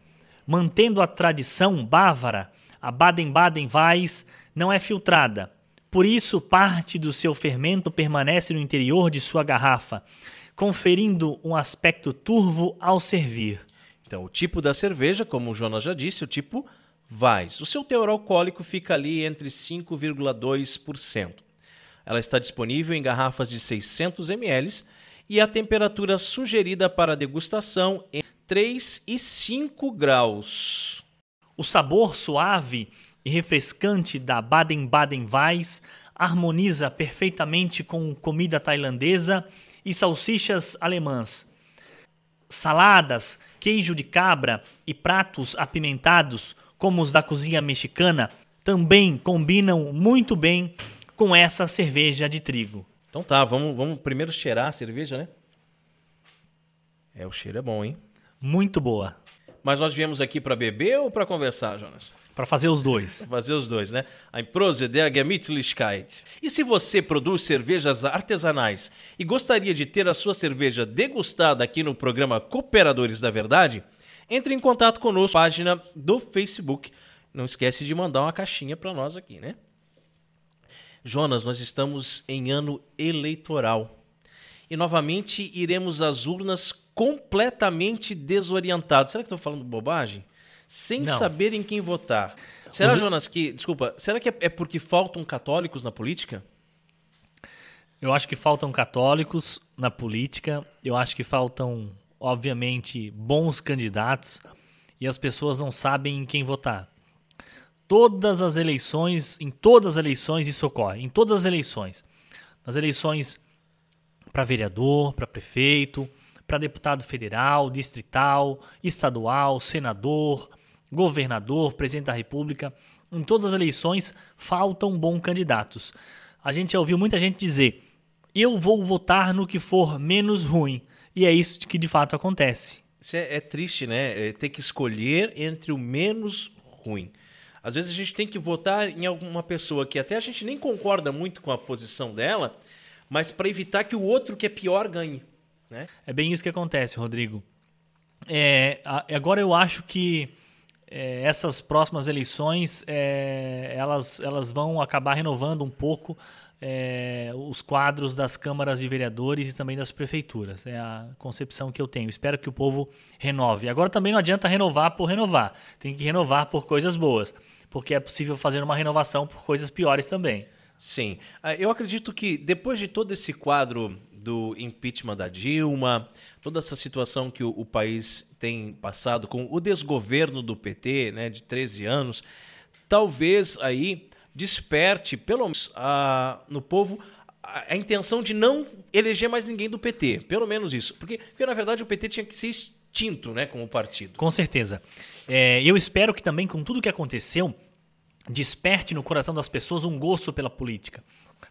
Mantendo a tradição bávara, a Baden-Baden-Weiss não é filtrada. Por isso, parte do seu fermento permanece no interior de sua garrafa, conferindo um aspecto turvo ao servir. Então, o tipo da cerveja, como o Jonas já disse, o tipo Weiss. O seu teor alcoólico fica ali entre cinco vírgula dois por cento. Ela está disponível em garrafas de seiscentos mililitros, e a temperatura sugerida para degustação é três e cinco graus. O sabor suave e refrescante da Baden-Baden Weiss harmoniza perfeitamente com comida tailandesa e salsichas alemãs. Saladas, queijo de cabra e pratos apimentados, como os da cozinha mexicana, também combinam muito bem com essa cerveja de trigo. Então tá, vamos, vamos primeiro cheirar a cerveja, né? É, o cheiro é bom, hein? Muito boa. Mas nós viemos aqui para beber ou para conversar, Jonas? Para fazer os dois. Para fazer os dois, né? Ein Prosit der Gemütlichkeit. E se você produz cervejas artesanais e gostaria de ter a sua cerveja degustada aqui no programa Cooperadores da Verdade, entre em contato conosco na página do Facebook. Não esquece de mandar uma caixinha para nós aqui, né? Jonas, nós estamos em ano eleitoral e novamente iremos às urnas completamente desorientados. Será que estou falando bobagem? Sem Não. saber em quem votar. Será, Os... Jonas, que... Desculpa, será que é porque faltam católicos na política? Eu acho que faltam católicos na política. Eu acho que faltam, obviamente, bons candidatos e as pessoas não sabem em quem votar. Todas as eleições, em todas as eleições isso ocorre, em todas as eleições. Nas eleições para vereador, para prefeito, para deputado federal, distrital, estadual, senador, governador, presidente da República, em todas as eleições faltam bons candidatos. A gente já ouviu muita gente dizer, eu vou votar no que for menos ruim, e é isso que de fato acontece. Isso é, é triste, né? É ter que escolher entre o menos ruim. Às vezes a gente tem que votar em alguma pessoa que até a gente nem concorda muito com a posição dela, mas para evitar que o outro que é pior ganhe, né? É bem isso que acontece, Rodrigo. É, agora eu acho que é, essas próximas eleições é, elas, elas vão acabar renovando um pouco é, os quadros das câmaras de vereadores e também das prefeituras. É a concepção que eu tenho. Espero que o povo renove. Agora também não adianta renovar por renovar. Tem que renovar por coisas boas, porque é possível fazer uma renovação por coisas piores também. Sim. Eu acredito que depois de todo esse quadro do impeachment da Dilma, toda essa situação que o, o país tem passado com o desgoverno do P T, né, de treze anos, talvez aí desperte, pelo menos a, no povo, a, a intenção de não eleger mais ninguém do P T, pelo menos isso. Porque, porque na verdade, o P T tinha que ser extinto, né, como partido. Com certeza. É, eu espero que também, com tudo que aconteceu, desperte no coração das pessoas um gosto pela política.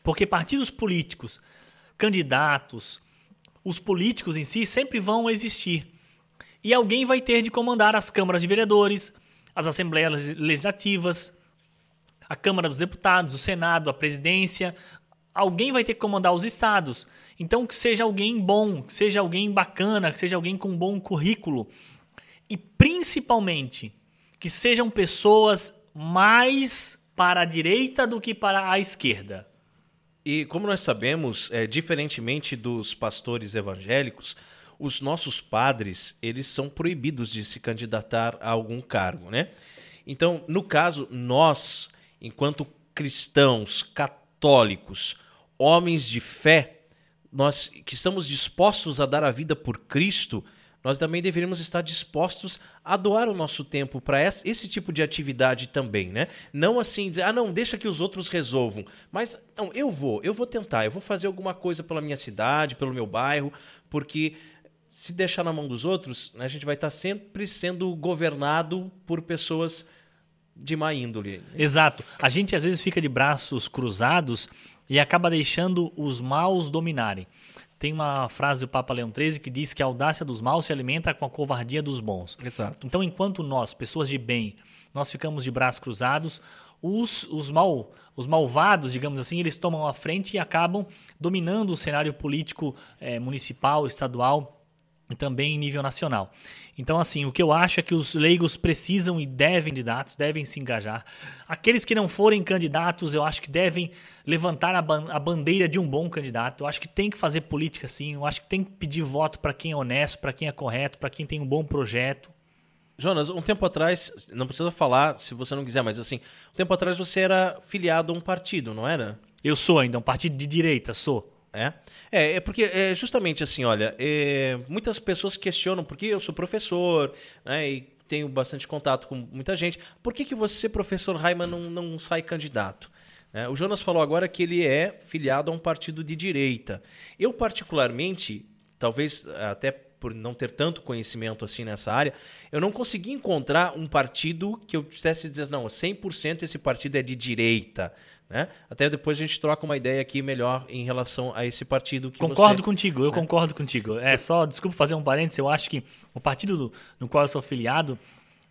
Porque partidos políticos, candidatos, os políticos em si sempre vão existir. E alguém vai ter de comandar as câmaras de vereadores, as assembleias legislativas, a Câmara dos Deputados, o Senado, a presidência. Alguém vai ter que comandar os estados. Então que seja alguém bom, que seja alguém bacana, que seja alguém com um bom currículo. E principalmente que sejam pessoas mais para a direita do que para a esquerda. E como nós sabemos, é, diferentemente dos pastores evangélicos, os nossos padres, eles são proibidos de se candidatar a algum cargo, né? Então, no caso, nós, enquanto cristãos, católicos, homens de fé, nós que estamos dispostos a dar a vida por Cristo, nós também deveríamos estar dispostos a doar o nosso tempo para esse tipo de atividade também, né? Não assim dizer, ah, não, deixa que os outros resolvam. Mas, não, eu vou, eu vou tentar, eu vou fazer alguma coisa pela minha cidade, pelo meu bairro, porque se deixar na mão dos outros, a gente vai estar sempre sendo governado por pessoas de má índole. Exato. A gente, às vezes, fica de braços cruzados e acaba deixando os maus dominarem. Tem uma frase do Papa Leão treze que diz que a audácia dos maus se alimenta com a covardia dos bons. Exato. Então, enquanto nós, pessoas de bem, nós ficamos de braços cruzados, os, os, mal, os malvados, digamos assim, eles tomam a frente e acabam dominando o cenário político eh, municipal, estadual e também em nível nacional. Então, assim, o que eu acho é que os leigos precisam e devem candidatos, devem se engajar. Aqueles que não forem candidatos, eu acho que devem levantar a, ban- a bandeira de um bom candidato. Eu acho que tem que fazer política, sim. Eu acho que tem que pedir voto para quem é honesto, para quem é correto, para quem tem um bom projeto. Jonas, um tempo atrás, não precisa falar se você não quiser, mas assim, um tempo atrás você era filiado a um partido, não era? Eu sou ainda, um partido de direita, sou. É? é, é porque é justamente assim, olha, é, muitas pessoas questionam, porque eu sou professor, né, e tenho bastante contato com muita gente, por que que você, professor Raimann, não, não sai candidato? É, o Jonas falou agora que ele é filiado a um partido de direita. Eu particularmente, talvez até por não ter tanto conhecimento assim nessa área, eu não consegui encontrar um partido que eu pudesse dizer, não, cem por cento esse partido é de direita. Né? Até depois a gente troca uma ideia aqui melhor em relação a esse partido que concordo você... contigo, eu é. concordo contigo. É só, desculpa fazer um parênteses, eu acho que o partido do, no qual eu sou filiado,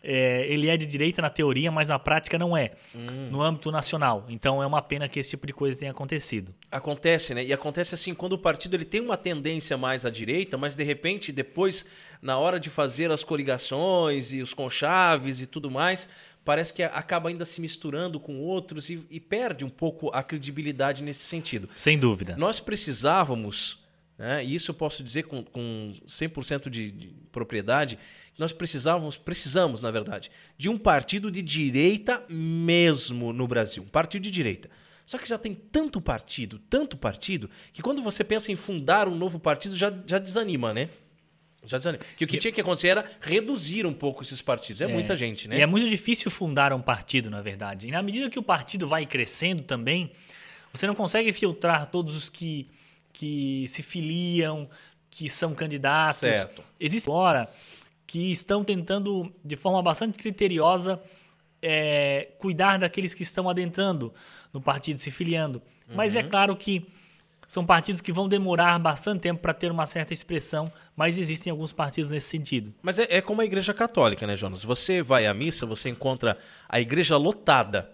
é, ele é de direita na teoria, mas na prática não é, hum. no âmbito nacional. Então é uma pena que esse tipo de coisa tenha acontecido. Acontece, né? E acontece assim, quando o partido ele tem uma tendência mais à direita, mas de repente depois, na hora de fazer as coligações e os conchaves e tudo mais... parece que acaba ainda se misturando com outros e, e perde um pouco a credibilidade nesse sentido. Sem dúvida. Nós precisávamos, né, e isso eu posso dizer com, com cem por cento de, de propriedade, nós precisávamos, precisamos, na verdade, de um partido de direita mesmo no Brasil, um partido de direita. Só que já tem tanto partido, tanto partido, que quando você pensa em fundar um novo partido já, já desanima, né? Já desanimei. Que o que tinha que acontecer era reduzir um pouco esses partidos. É, é muita gente, né? E é muito difícil fundar um partido, na verdade. E na medida que o partido vai crescendo também, você não consegue filtrar todos os que, que se filiam, que são candidatos. Certo. Existe agora que estão tentando, de forma bastante criteriosa, é, cuidar daqueles que estão adentrando no partido, se filiando. Mas uhum. é claro que são partidos que vão demorar bastante tempo para ter uma certa expressão, mas existem alguns partidos nesse sentido. Mas é, é como a Igreja Católica, né, Jonas? Você vai à missa, você encontra a igreja lotada,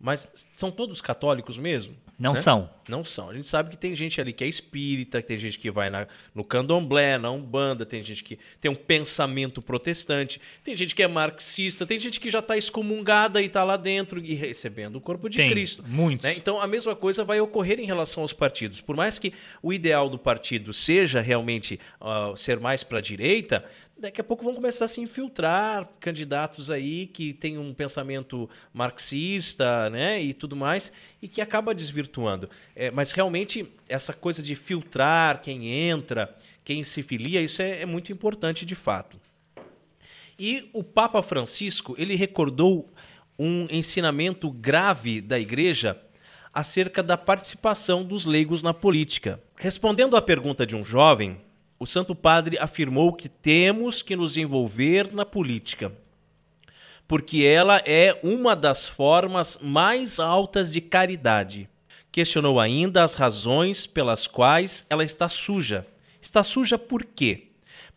mas são todos católicos mesmo? Não, né? São. Não são. A gente sabe que tem gente ali que é espírita, que tem gente que vai na, no candomblé, na umbanda, tem gente que tem um pensamento protestante, tem gente que é marxista, tem gente que já está excomungada e está lá dentro e recebendo o corpo de tem, Cristo. Muitos. Né? Então a mesma coisa vai ocorrer em relação aos partidos. Por mais que o ideal do partido seja realmente uh, ser mais para a direita, daqui a pouco vão começar a se infiltrar candidatos aí que têm um pensamento marxista, né, e tudo mais, e que acaba desvirtuando. É, mas realmente essa coisa de filtrar quem entra, quem se filia, isso é, é muito importante de fato. E o Papa Francisco, ele recordou um ensinamento grave da Igreja acerca da participação dos leigos na política. Respondendo à pergunta de um jovem, o Santo Padre afirmou que temos que nos envolver na política, porque ela é uma das formas mais altas de caridade. Questionou ainda as razões pelas quais ela está suja. Está suja por quê?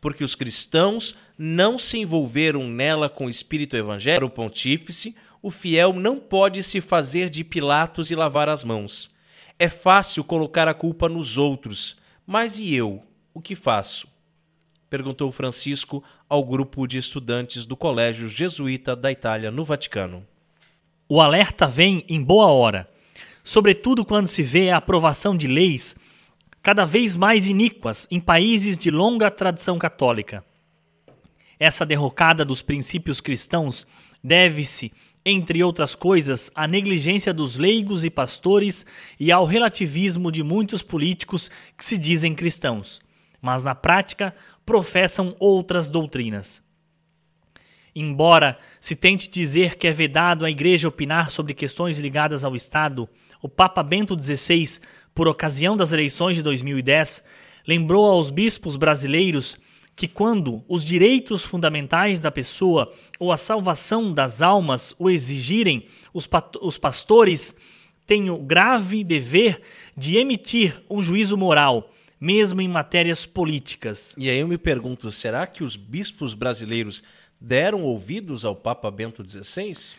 Porque os cristãos não se envolveram nela com o espírito evangélico. Para o pontífice, o fiel não pode se fazer de Pilatos e lavar as mãos. É fácil colocar a culpa nos outros, mas e eu? O que faço? Perguntou Francisco ao grupo de estudantes do Colégio Jesuíta da Itália, no Vaticano. O alerta vem em boa hora, sobretudo quando se vê a aprovação de leis cada vez mais iníquas em países de longa tradição católica. Essa derrocada dos princípios cristãos deve-se, entre outras coisas, à negligência dos leigos e pastores e ao relativismo de muitos políticos que se dizem cristãos, mas na prática professam outras doutrinas. Embora se tente dizer que é vedado à Igreja opinar sobre questões ligadas ao Estado, o Papa Bento Décimo Sexto, por ocasião das eleições de dois mil e dez, lembrou aos bispos brasileiros que quando os direitos fundamentais da pessoa ou a salvação das almas o exigirem, os, pat- os pastores têm o grave dever de emitir um juízo moral, mesmo em matérias políticas. E aí eu me pergunto, será que os bispos brasileiros deram ouvidos ao Papa Bento Décimo Sexto?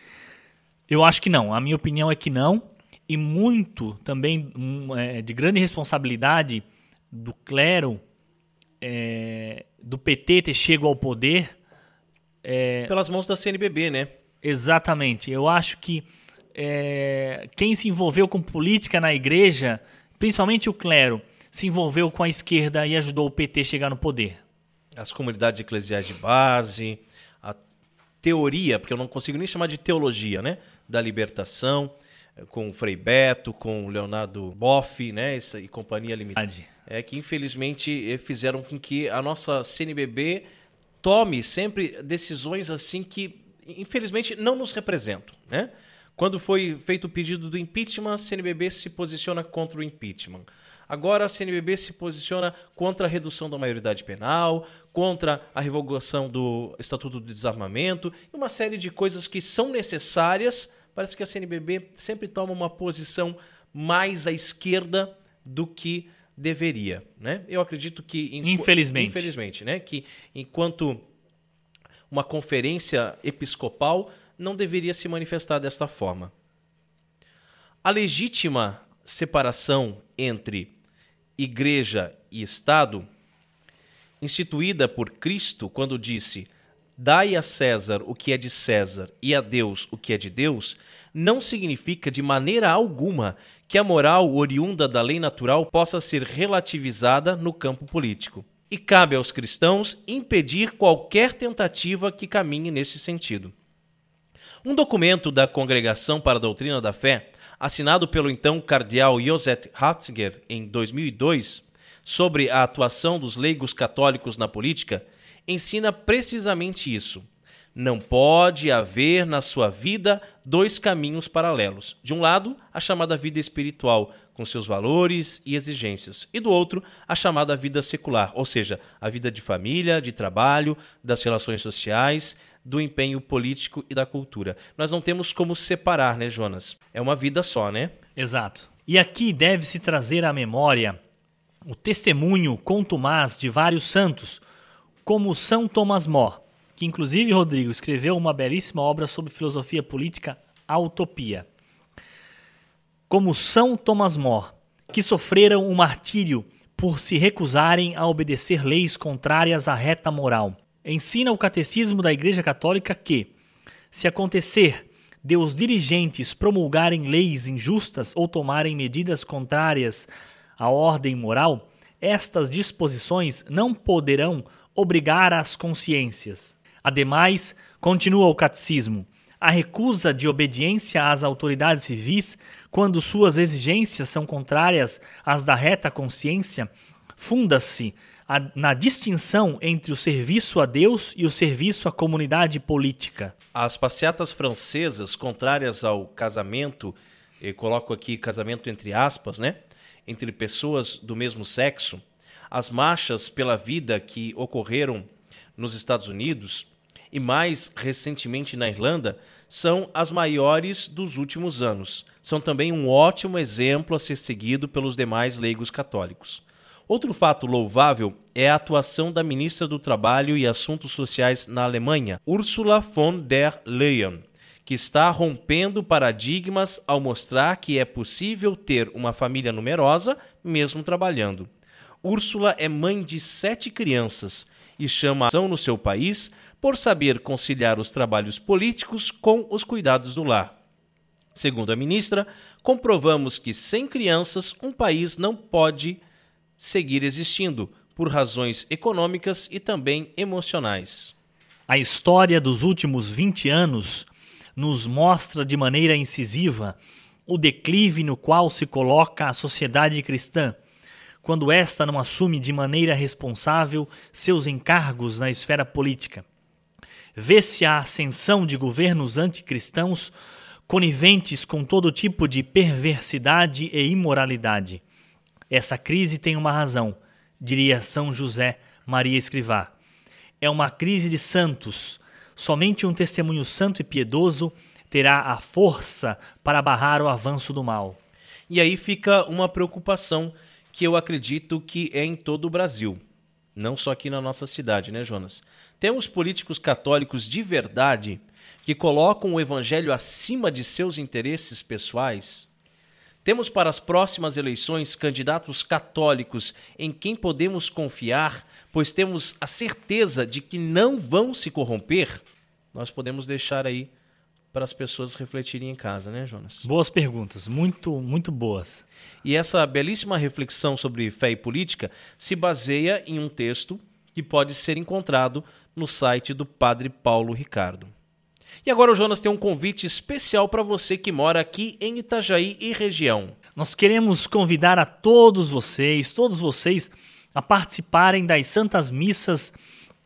Eu acho que não. A minha opinião é que não. E muito também é, de grande responsabilidade do clero, é, do P T ter chegado ao poder. É, Pelas mãos da C N B B, né? Exatamente. Eu acho que é, quem se envolveu com política na Igreja, principalmente o clero, se envolveu com a esquerda e ajudou o P T a chegar no poder. As comunidades eclesiais de base, a teoria, porque eu não consigo nem chamar de teologia, né? Da libertação, com o Frei Beto, com o Leonardo Boff, né? Essa, e companhia limitada. É que, infelizmente, fizeram com que a nossa C N B B tome sempre decisões assim que, infelizmente, não nos representam, né? Quando foi feito o pedido do impeachment, a C N B B se posiciona contra o impeachment. Agora a C N B B se posiciona contra a redução da maioridade penal, contra a revogação do Estatuto do Desarmamento, e uma série de coisas que são necessárias. Parece que a C N B B sempre toma uma posição mais à esquerda do que deveria, né? Eu acredito que... Enqu- infelizmente. Infelizmente, né? Que enquanto uma conferência episcopal não deveria se manifestar desta forma. A legítima separação entre Igreja e Estado, instituída por Cristo quando disse "Dai a César o que é de César e a Deus o que é de Deus", não significa de maneira alguma que a moral oriunda da lei natural possa ser relativizada no campo político. E cabe aos cristãos impedir qualquer tentativa que caminhe nesse sentido. Um documento da Congregação para a Doutrina da Fé, assinado pelo então cardeal Joseph Ratzinger em dois mil e dois, sobre a atuação dos leigos católicos na política, ensina precisamente isso. Não pode haver na sua vida dois caminhos paralelos. De um lado, a chamada vida espiritual, com seus valores e exigências, e do outro, a chamada vida secular, ou seja, a vida de família, de trabalho, das relações sociais, do empenho político e da cultura. Nós não temos como separar, né, Jonas? É uma vida só, né? Exato. E aqui deve-se trazer à memória o testemunho contumaz de vários santos, como São Tomás Mó, que inclusive, Rodrigo, escreveu uma belíssima obra sobre filosofia política, A Utopia. Como São Tomás Mó, que sofreram o martírio por se recusarem a obedecer leis contrárias à reta moral. Ensina o Catecismo da Igreja Católica que, se acontecer de os dirigentes promulgarem leis injustas ou tomarem medidas contrárias à ordem moral, estas disposições não poderão obrigar às consciências. Ademais, continua o Catecismo, a recusa de obediência às autoridades civis, quando suas exigências são contrárias às da reta consciência, funda-se na distinção entre o serviço a Deus e o serviço à comunidade política. As passeatas francesas, contrárias ao casamento, eu coloco aqui casamento entre aspas, né? Entre pessoas do mesmo sexo, as marchas pela vida que ocorreram nos Estados Unidos e mais recentemente na Irlanda, são as maiores dos últimos anos. São também um ótimo exemplo a ser seguido pelos demais leigos católicos. Outro fato louvável é a atuação da ministra do Trabalho e Assuntos Sociais na Alemanha, Ursula von der Leyen, que está rompendo paradigmas ao mostrar que é possível ter uma família numerosa mesmo trabalhando. Ursula é mãe de sete crianças e chama a atenção no seu país por saber conciliar os trabalhos políticos com os cuidados do lar. Segundo a ministra, comprovamos que sem crianças um país não pode seguir existindo, por razões econômicas e também emocionais. A história dos últimos vinte anos nos mostra de maneira incisiva o declive no qual se coloca a sociedade cristã, quando esta não assume de maneira responsável seus encargos na esfera política. Vê-se a ascensão de governos anticristãos coniventes com todo tipo de perversidade e imoralidade. Essa crise tem uma razão, diria São José Maria Escrivá. É uma crise de santos. Somente um testemunho santo e piedoso terá a força para barrar o avanço do mal. E aí fica uma preocupação que eu acredito que é em todo o Brasil. Não só aqui na nossa cidade, né, Jonas? Temos políticos católicos de verdade que colocam o evangelho acima de seus interesses pessoais. Temos para as próximas eleições candidatos católicos em quem podemos confiar, pois temos a certeza de que não vão se corromper? Nós podemos deixar aí para as pessoas refletirem em casa, né, Jonas? Boas perguntas, muito, muito boas. E essa belíssima reflexão sobre fé e política se baseia em um texto que pode ser encontrado no site do Padre Paulo Ricardo. E agora o Jonas tem um convite especial para você que mora aqui em Itajaí e região. Nós queremos convidar a todos vocês, todos vocês, a participarem das Santas Missas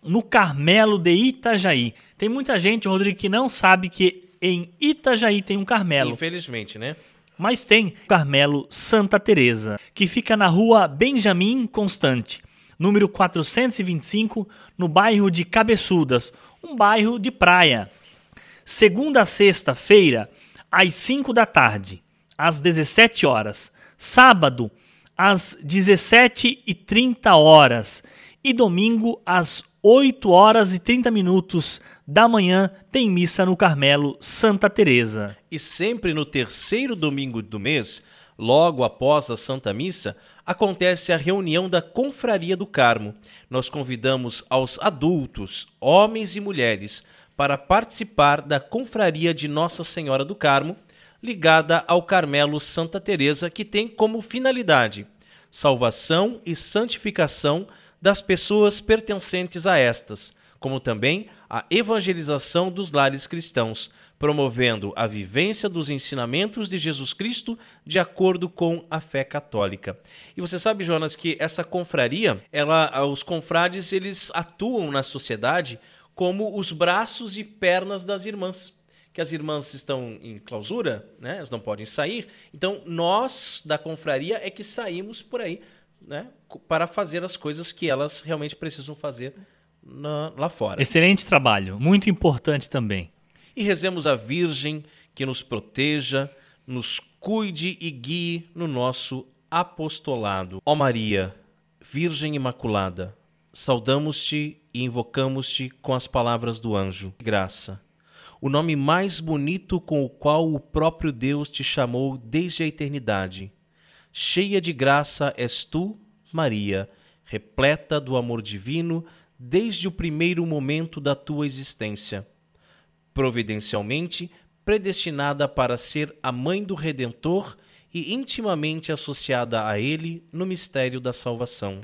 no Carmelo de Itajaí. Tem muita gente, Rodrigo, que não sabe que em Itajaí tem um Carmelo. Infelizmente, né? Mas tem o Carmelo Santa Teresa, que fica na rua Benjamin Constante, número quatrocentos e vinte e cinco, no bairro de Cabeçudas, um bairro de praia. Segunda a sexta-feira, às cinco da tarde, às dezessete horas. Sábado, às dezessete e trinta horas. E domingo, às oito horas e trinta minutos da manhã, tem missa no Carmelo Santa Teresa. E sempre no terceiro domingo do mês, logo após a Santa Missa, acontece a reunião da Confraria do Carmo. Nós convidamos aos adultos, homens e mulheres, para participar da Confraria de Nossa Senhora do Carmo, ligada ao Carmelo Santa Teresa, que tem como finalidade salvação e santificação das pessoas pertencentes a estas, como também a evangelização dos lares cristãos, promovendo a vivência dos ensinamentos de Jesus Cristo de acordo com a fé católica. E você sabe, Jonas, que essa confraria, ela, os confrades, eles atuam na sociedade como os braços e pernas das irmãs, que as irmãs estão em clausura, né? Elas não podem sair, então nós da confraria é que saímos por aí, né? Para fazer as coisas que elas realmente precisam fazer na, lá fora. Excelente trabalho, muito importante também. E rezemos a Virgem que nos proteja, nos cuide e guie no nosso apostolado. Ó Maria, Virgem Imaculada, saudamos-te e invocamos-te com as palavras do anjo. Graça, o nome mais bonito com o qual o próprio Deus te chamou desde a eternidade. Cheia de graça és tu, Maria, repleta do amor divino desde o primeiro momento da tua existência. Providencialmente predestinada para ser a mãe do Redentor e intimamente associada a ele no mistério da salvação.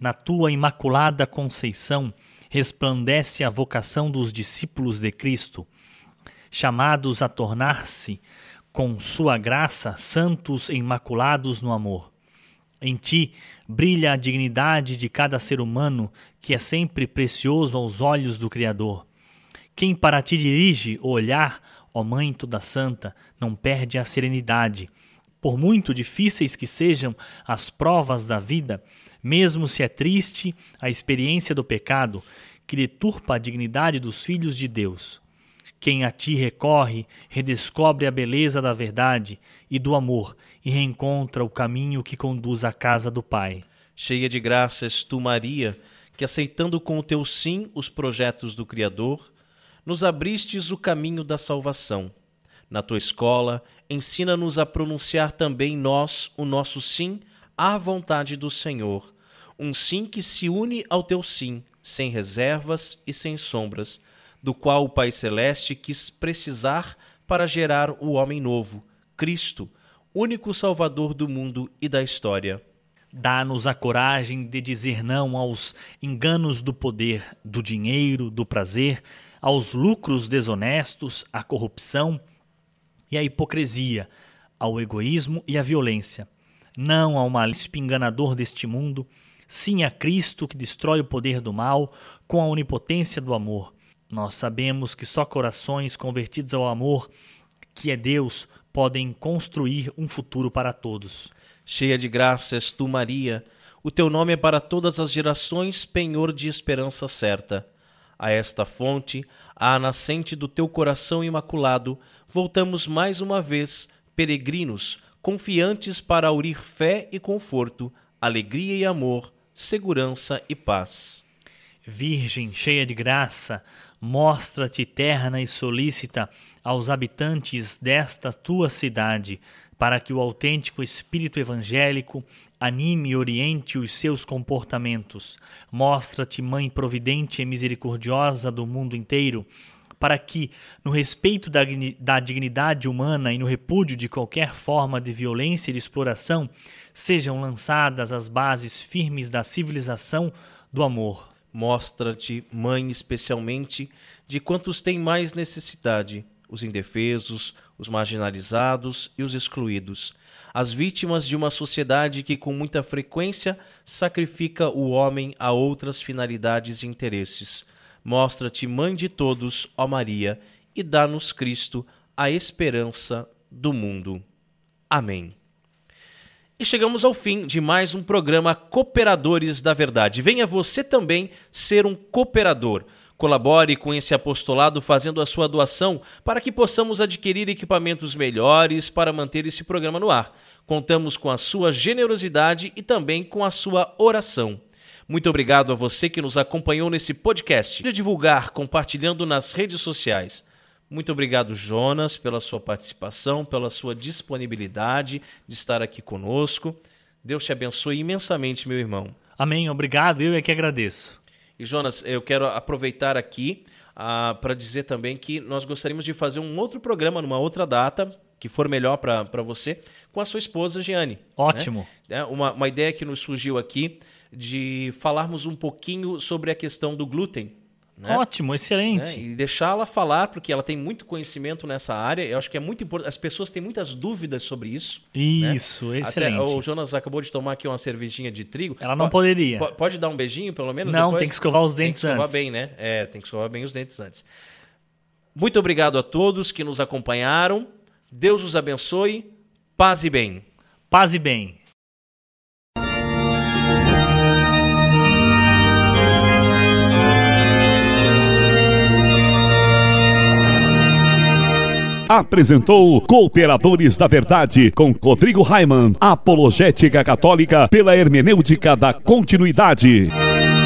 Na tua imaculada conceição resplandece a vocação dos discípulos de Cristo, chamados a tornar-se, com sua graça, santos e imaculados no amor. Em ti brilha a dignidade de cada ser humano, que é sempre precioso aos olhos do Criador. Quem para ti dirige o olhar, ó Mãe toda santa, não perde a serenidade. Por muito difíceis que sejam as provas da vida, mesmo se é triste a experiência do pecado, que deturpa a dignidade dos filhos de Deus. Quem a ti recorre, redescobre a beleza da verdade e do amor e reencontra o caminho que conduz à casa do Pai. Cheia de graça és tu, Maria, que aceitando com o teu sim os projetos do Criador, nos abristes o caminho da salvação. Na tua escola, ensina-nos a pronunciar também nós o nosso sim à vontade do Senhor. Um sim que se une ao teu sim, sem reservas e sem sombras, do qual o Pai Celeste quis precisar para gerar o homem novo, Cristo, único Salvador do mundo e da história. Dá-nos a coragem de dizer não aos enganos do poder, do dinheiro, do prazer, aos lucros desonestos, à corrupção e à hipocrisia, ao egoísmo e à violência. Não ao malício enganador deste mundo, sim a Cristo que destrói o poder do mal com a onipotência do amor. Nós sabemos que só corações convertidos ao amor, que é Deus, podem construir um futuro para todos. Cheia de graça és tu, Maria, o teu nome é para todas as gerações penhor de esperança certa. A esta fonte, à nascente do teu coração imaculado, voltamos mais uma vez, peregrinos, confiantes para aurir fé e conforto, alegria e amor, segurança e paz. Virgem cheia de graça, mostra-te terna e solícita aos habitantes desta tua cidade, para que o autêntico espírito evangélico anime e oriente os seus comportamentos. Mostra-te mãe providente e misericordiosa do mundo inteiro, para que, no respeito da, da dignidade humana e no repúdio de qualquer forma de violência e de exploração, sejam lançadas as bases firmes da civilização do amor. Mostra-te, mãe especialmente, de quantos têm mais necessidade, os indefesos, os marginalizados e os excluídos, as vítimas de uma sociedade que com muita frequência sacrifica o homem a outras finalidades e interesses. Mostra-te, Mãe de todos, ó Maria, e dá-nos Cristo, a esperança do mundo. Amém. E chegamos ao fim de mais um programa Cooperadores da Verdade. Venha você também ser um cooperador. Colabore com esse apostolado fazendo a sua doação para que possamos adquirir equipamentos melhores para manter esse programa no ar. Contamos com a sua generosidade e também com a sua oração. Muito obrigado a você que nos acompanhou nesse podcast, de divulgar, compartilhando nas redes sociais. Muito obrigado, Jonas, pela sua participação, pela sua disponibilidade de estar aqui conosco. Deus te abençoe imensamente, meu irmão. Amém, obrigado, eu é que agradeço. E Jonas, eu quero aproveitar aqui ah, para dizer também que nós gostaríamos de fazer um outro programa, numa outra data, que for melhor para você, com a sua esposa, Giane. Ótimo. Né? É uma, uma ideia que nos surgiu aqui, de falarmos um pouquinho sobre a questão do glúten. Né? Ótimo, excelente. Né? E deixá-la falar, porque ela tem muito conhecimento nessa área. Eu acho que é muito importante. As pessoas têm muitas dúvidas sobre isso. Isso, né? Excelente. Até o Jonas acabou de tomar aqui uma cervejinha de trigo. Ela não P- poderia. P- pode dar um beijinho, pelo menos? Não, depois? Tem que escovar os dentes antes. Tem que escovar antes. Bem, né? É, tem que escovar bem os dentes antes. Muito obrigado a todos que nos acompanharam. Deus os abençoe. Paz e bem. Paz e bem. apresentou Cooperadores da Verdade com Rodrigo Raimann, apologética católica pela hermenêutica da continuidade.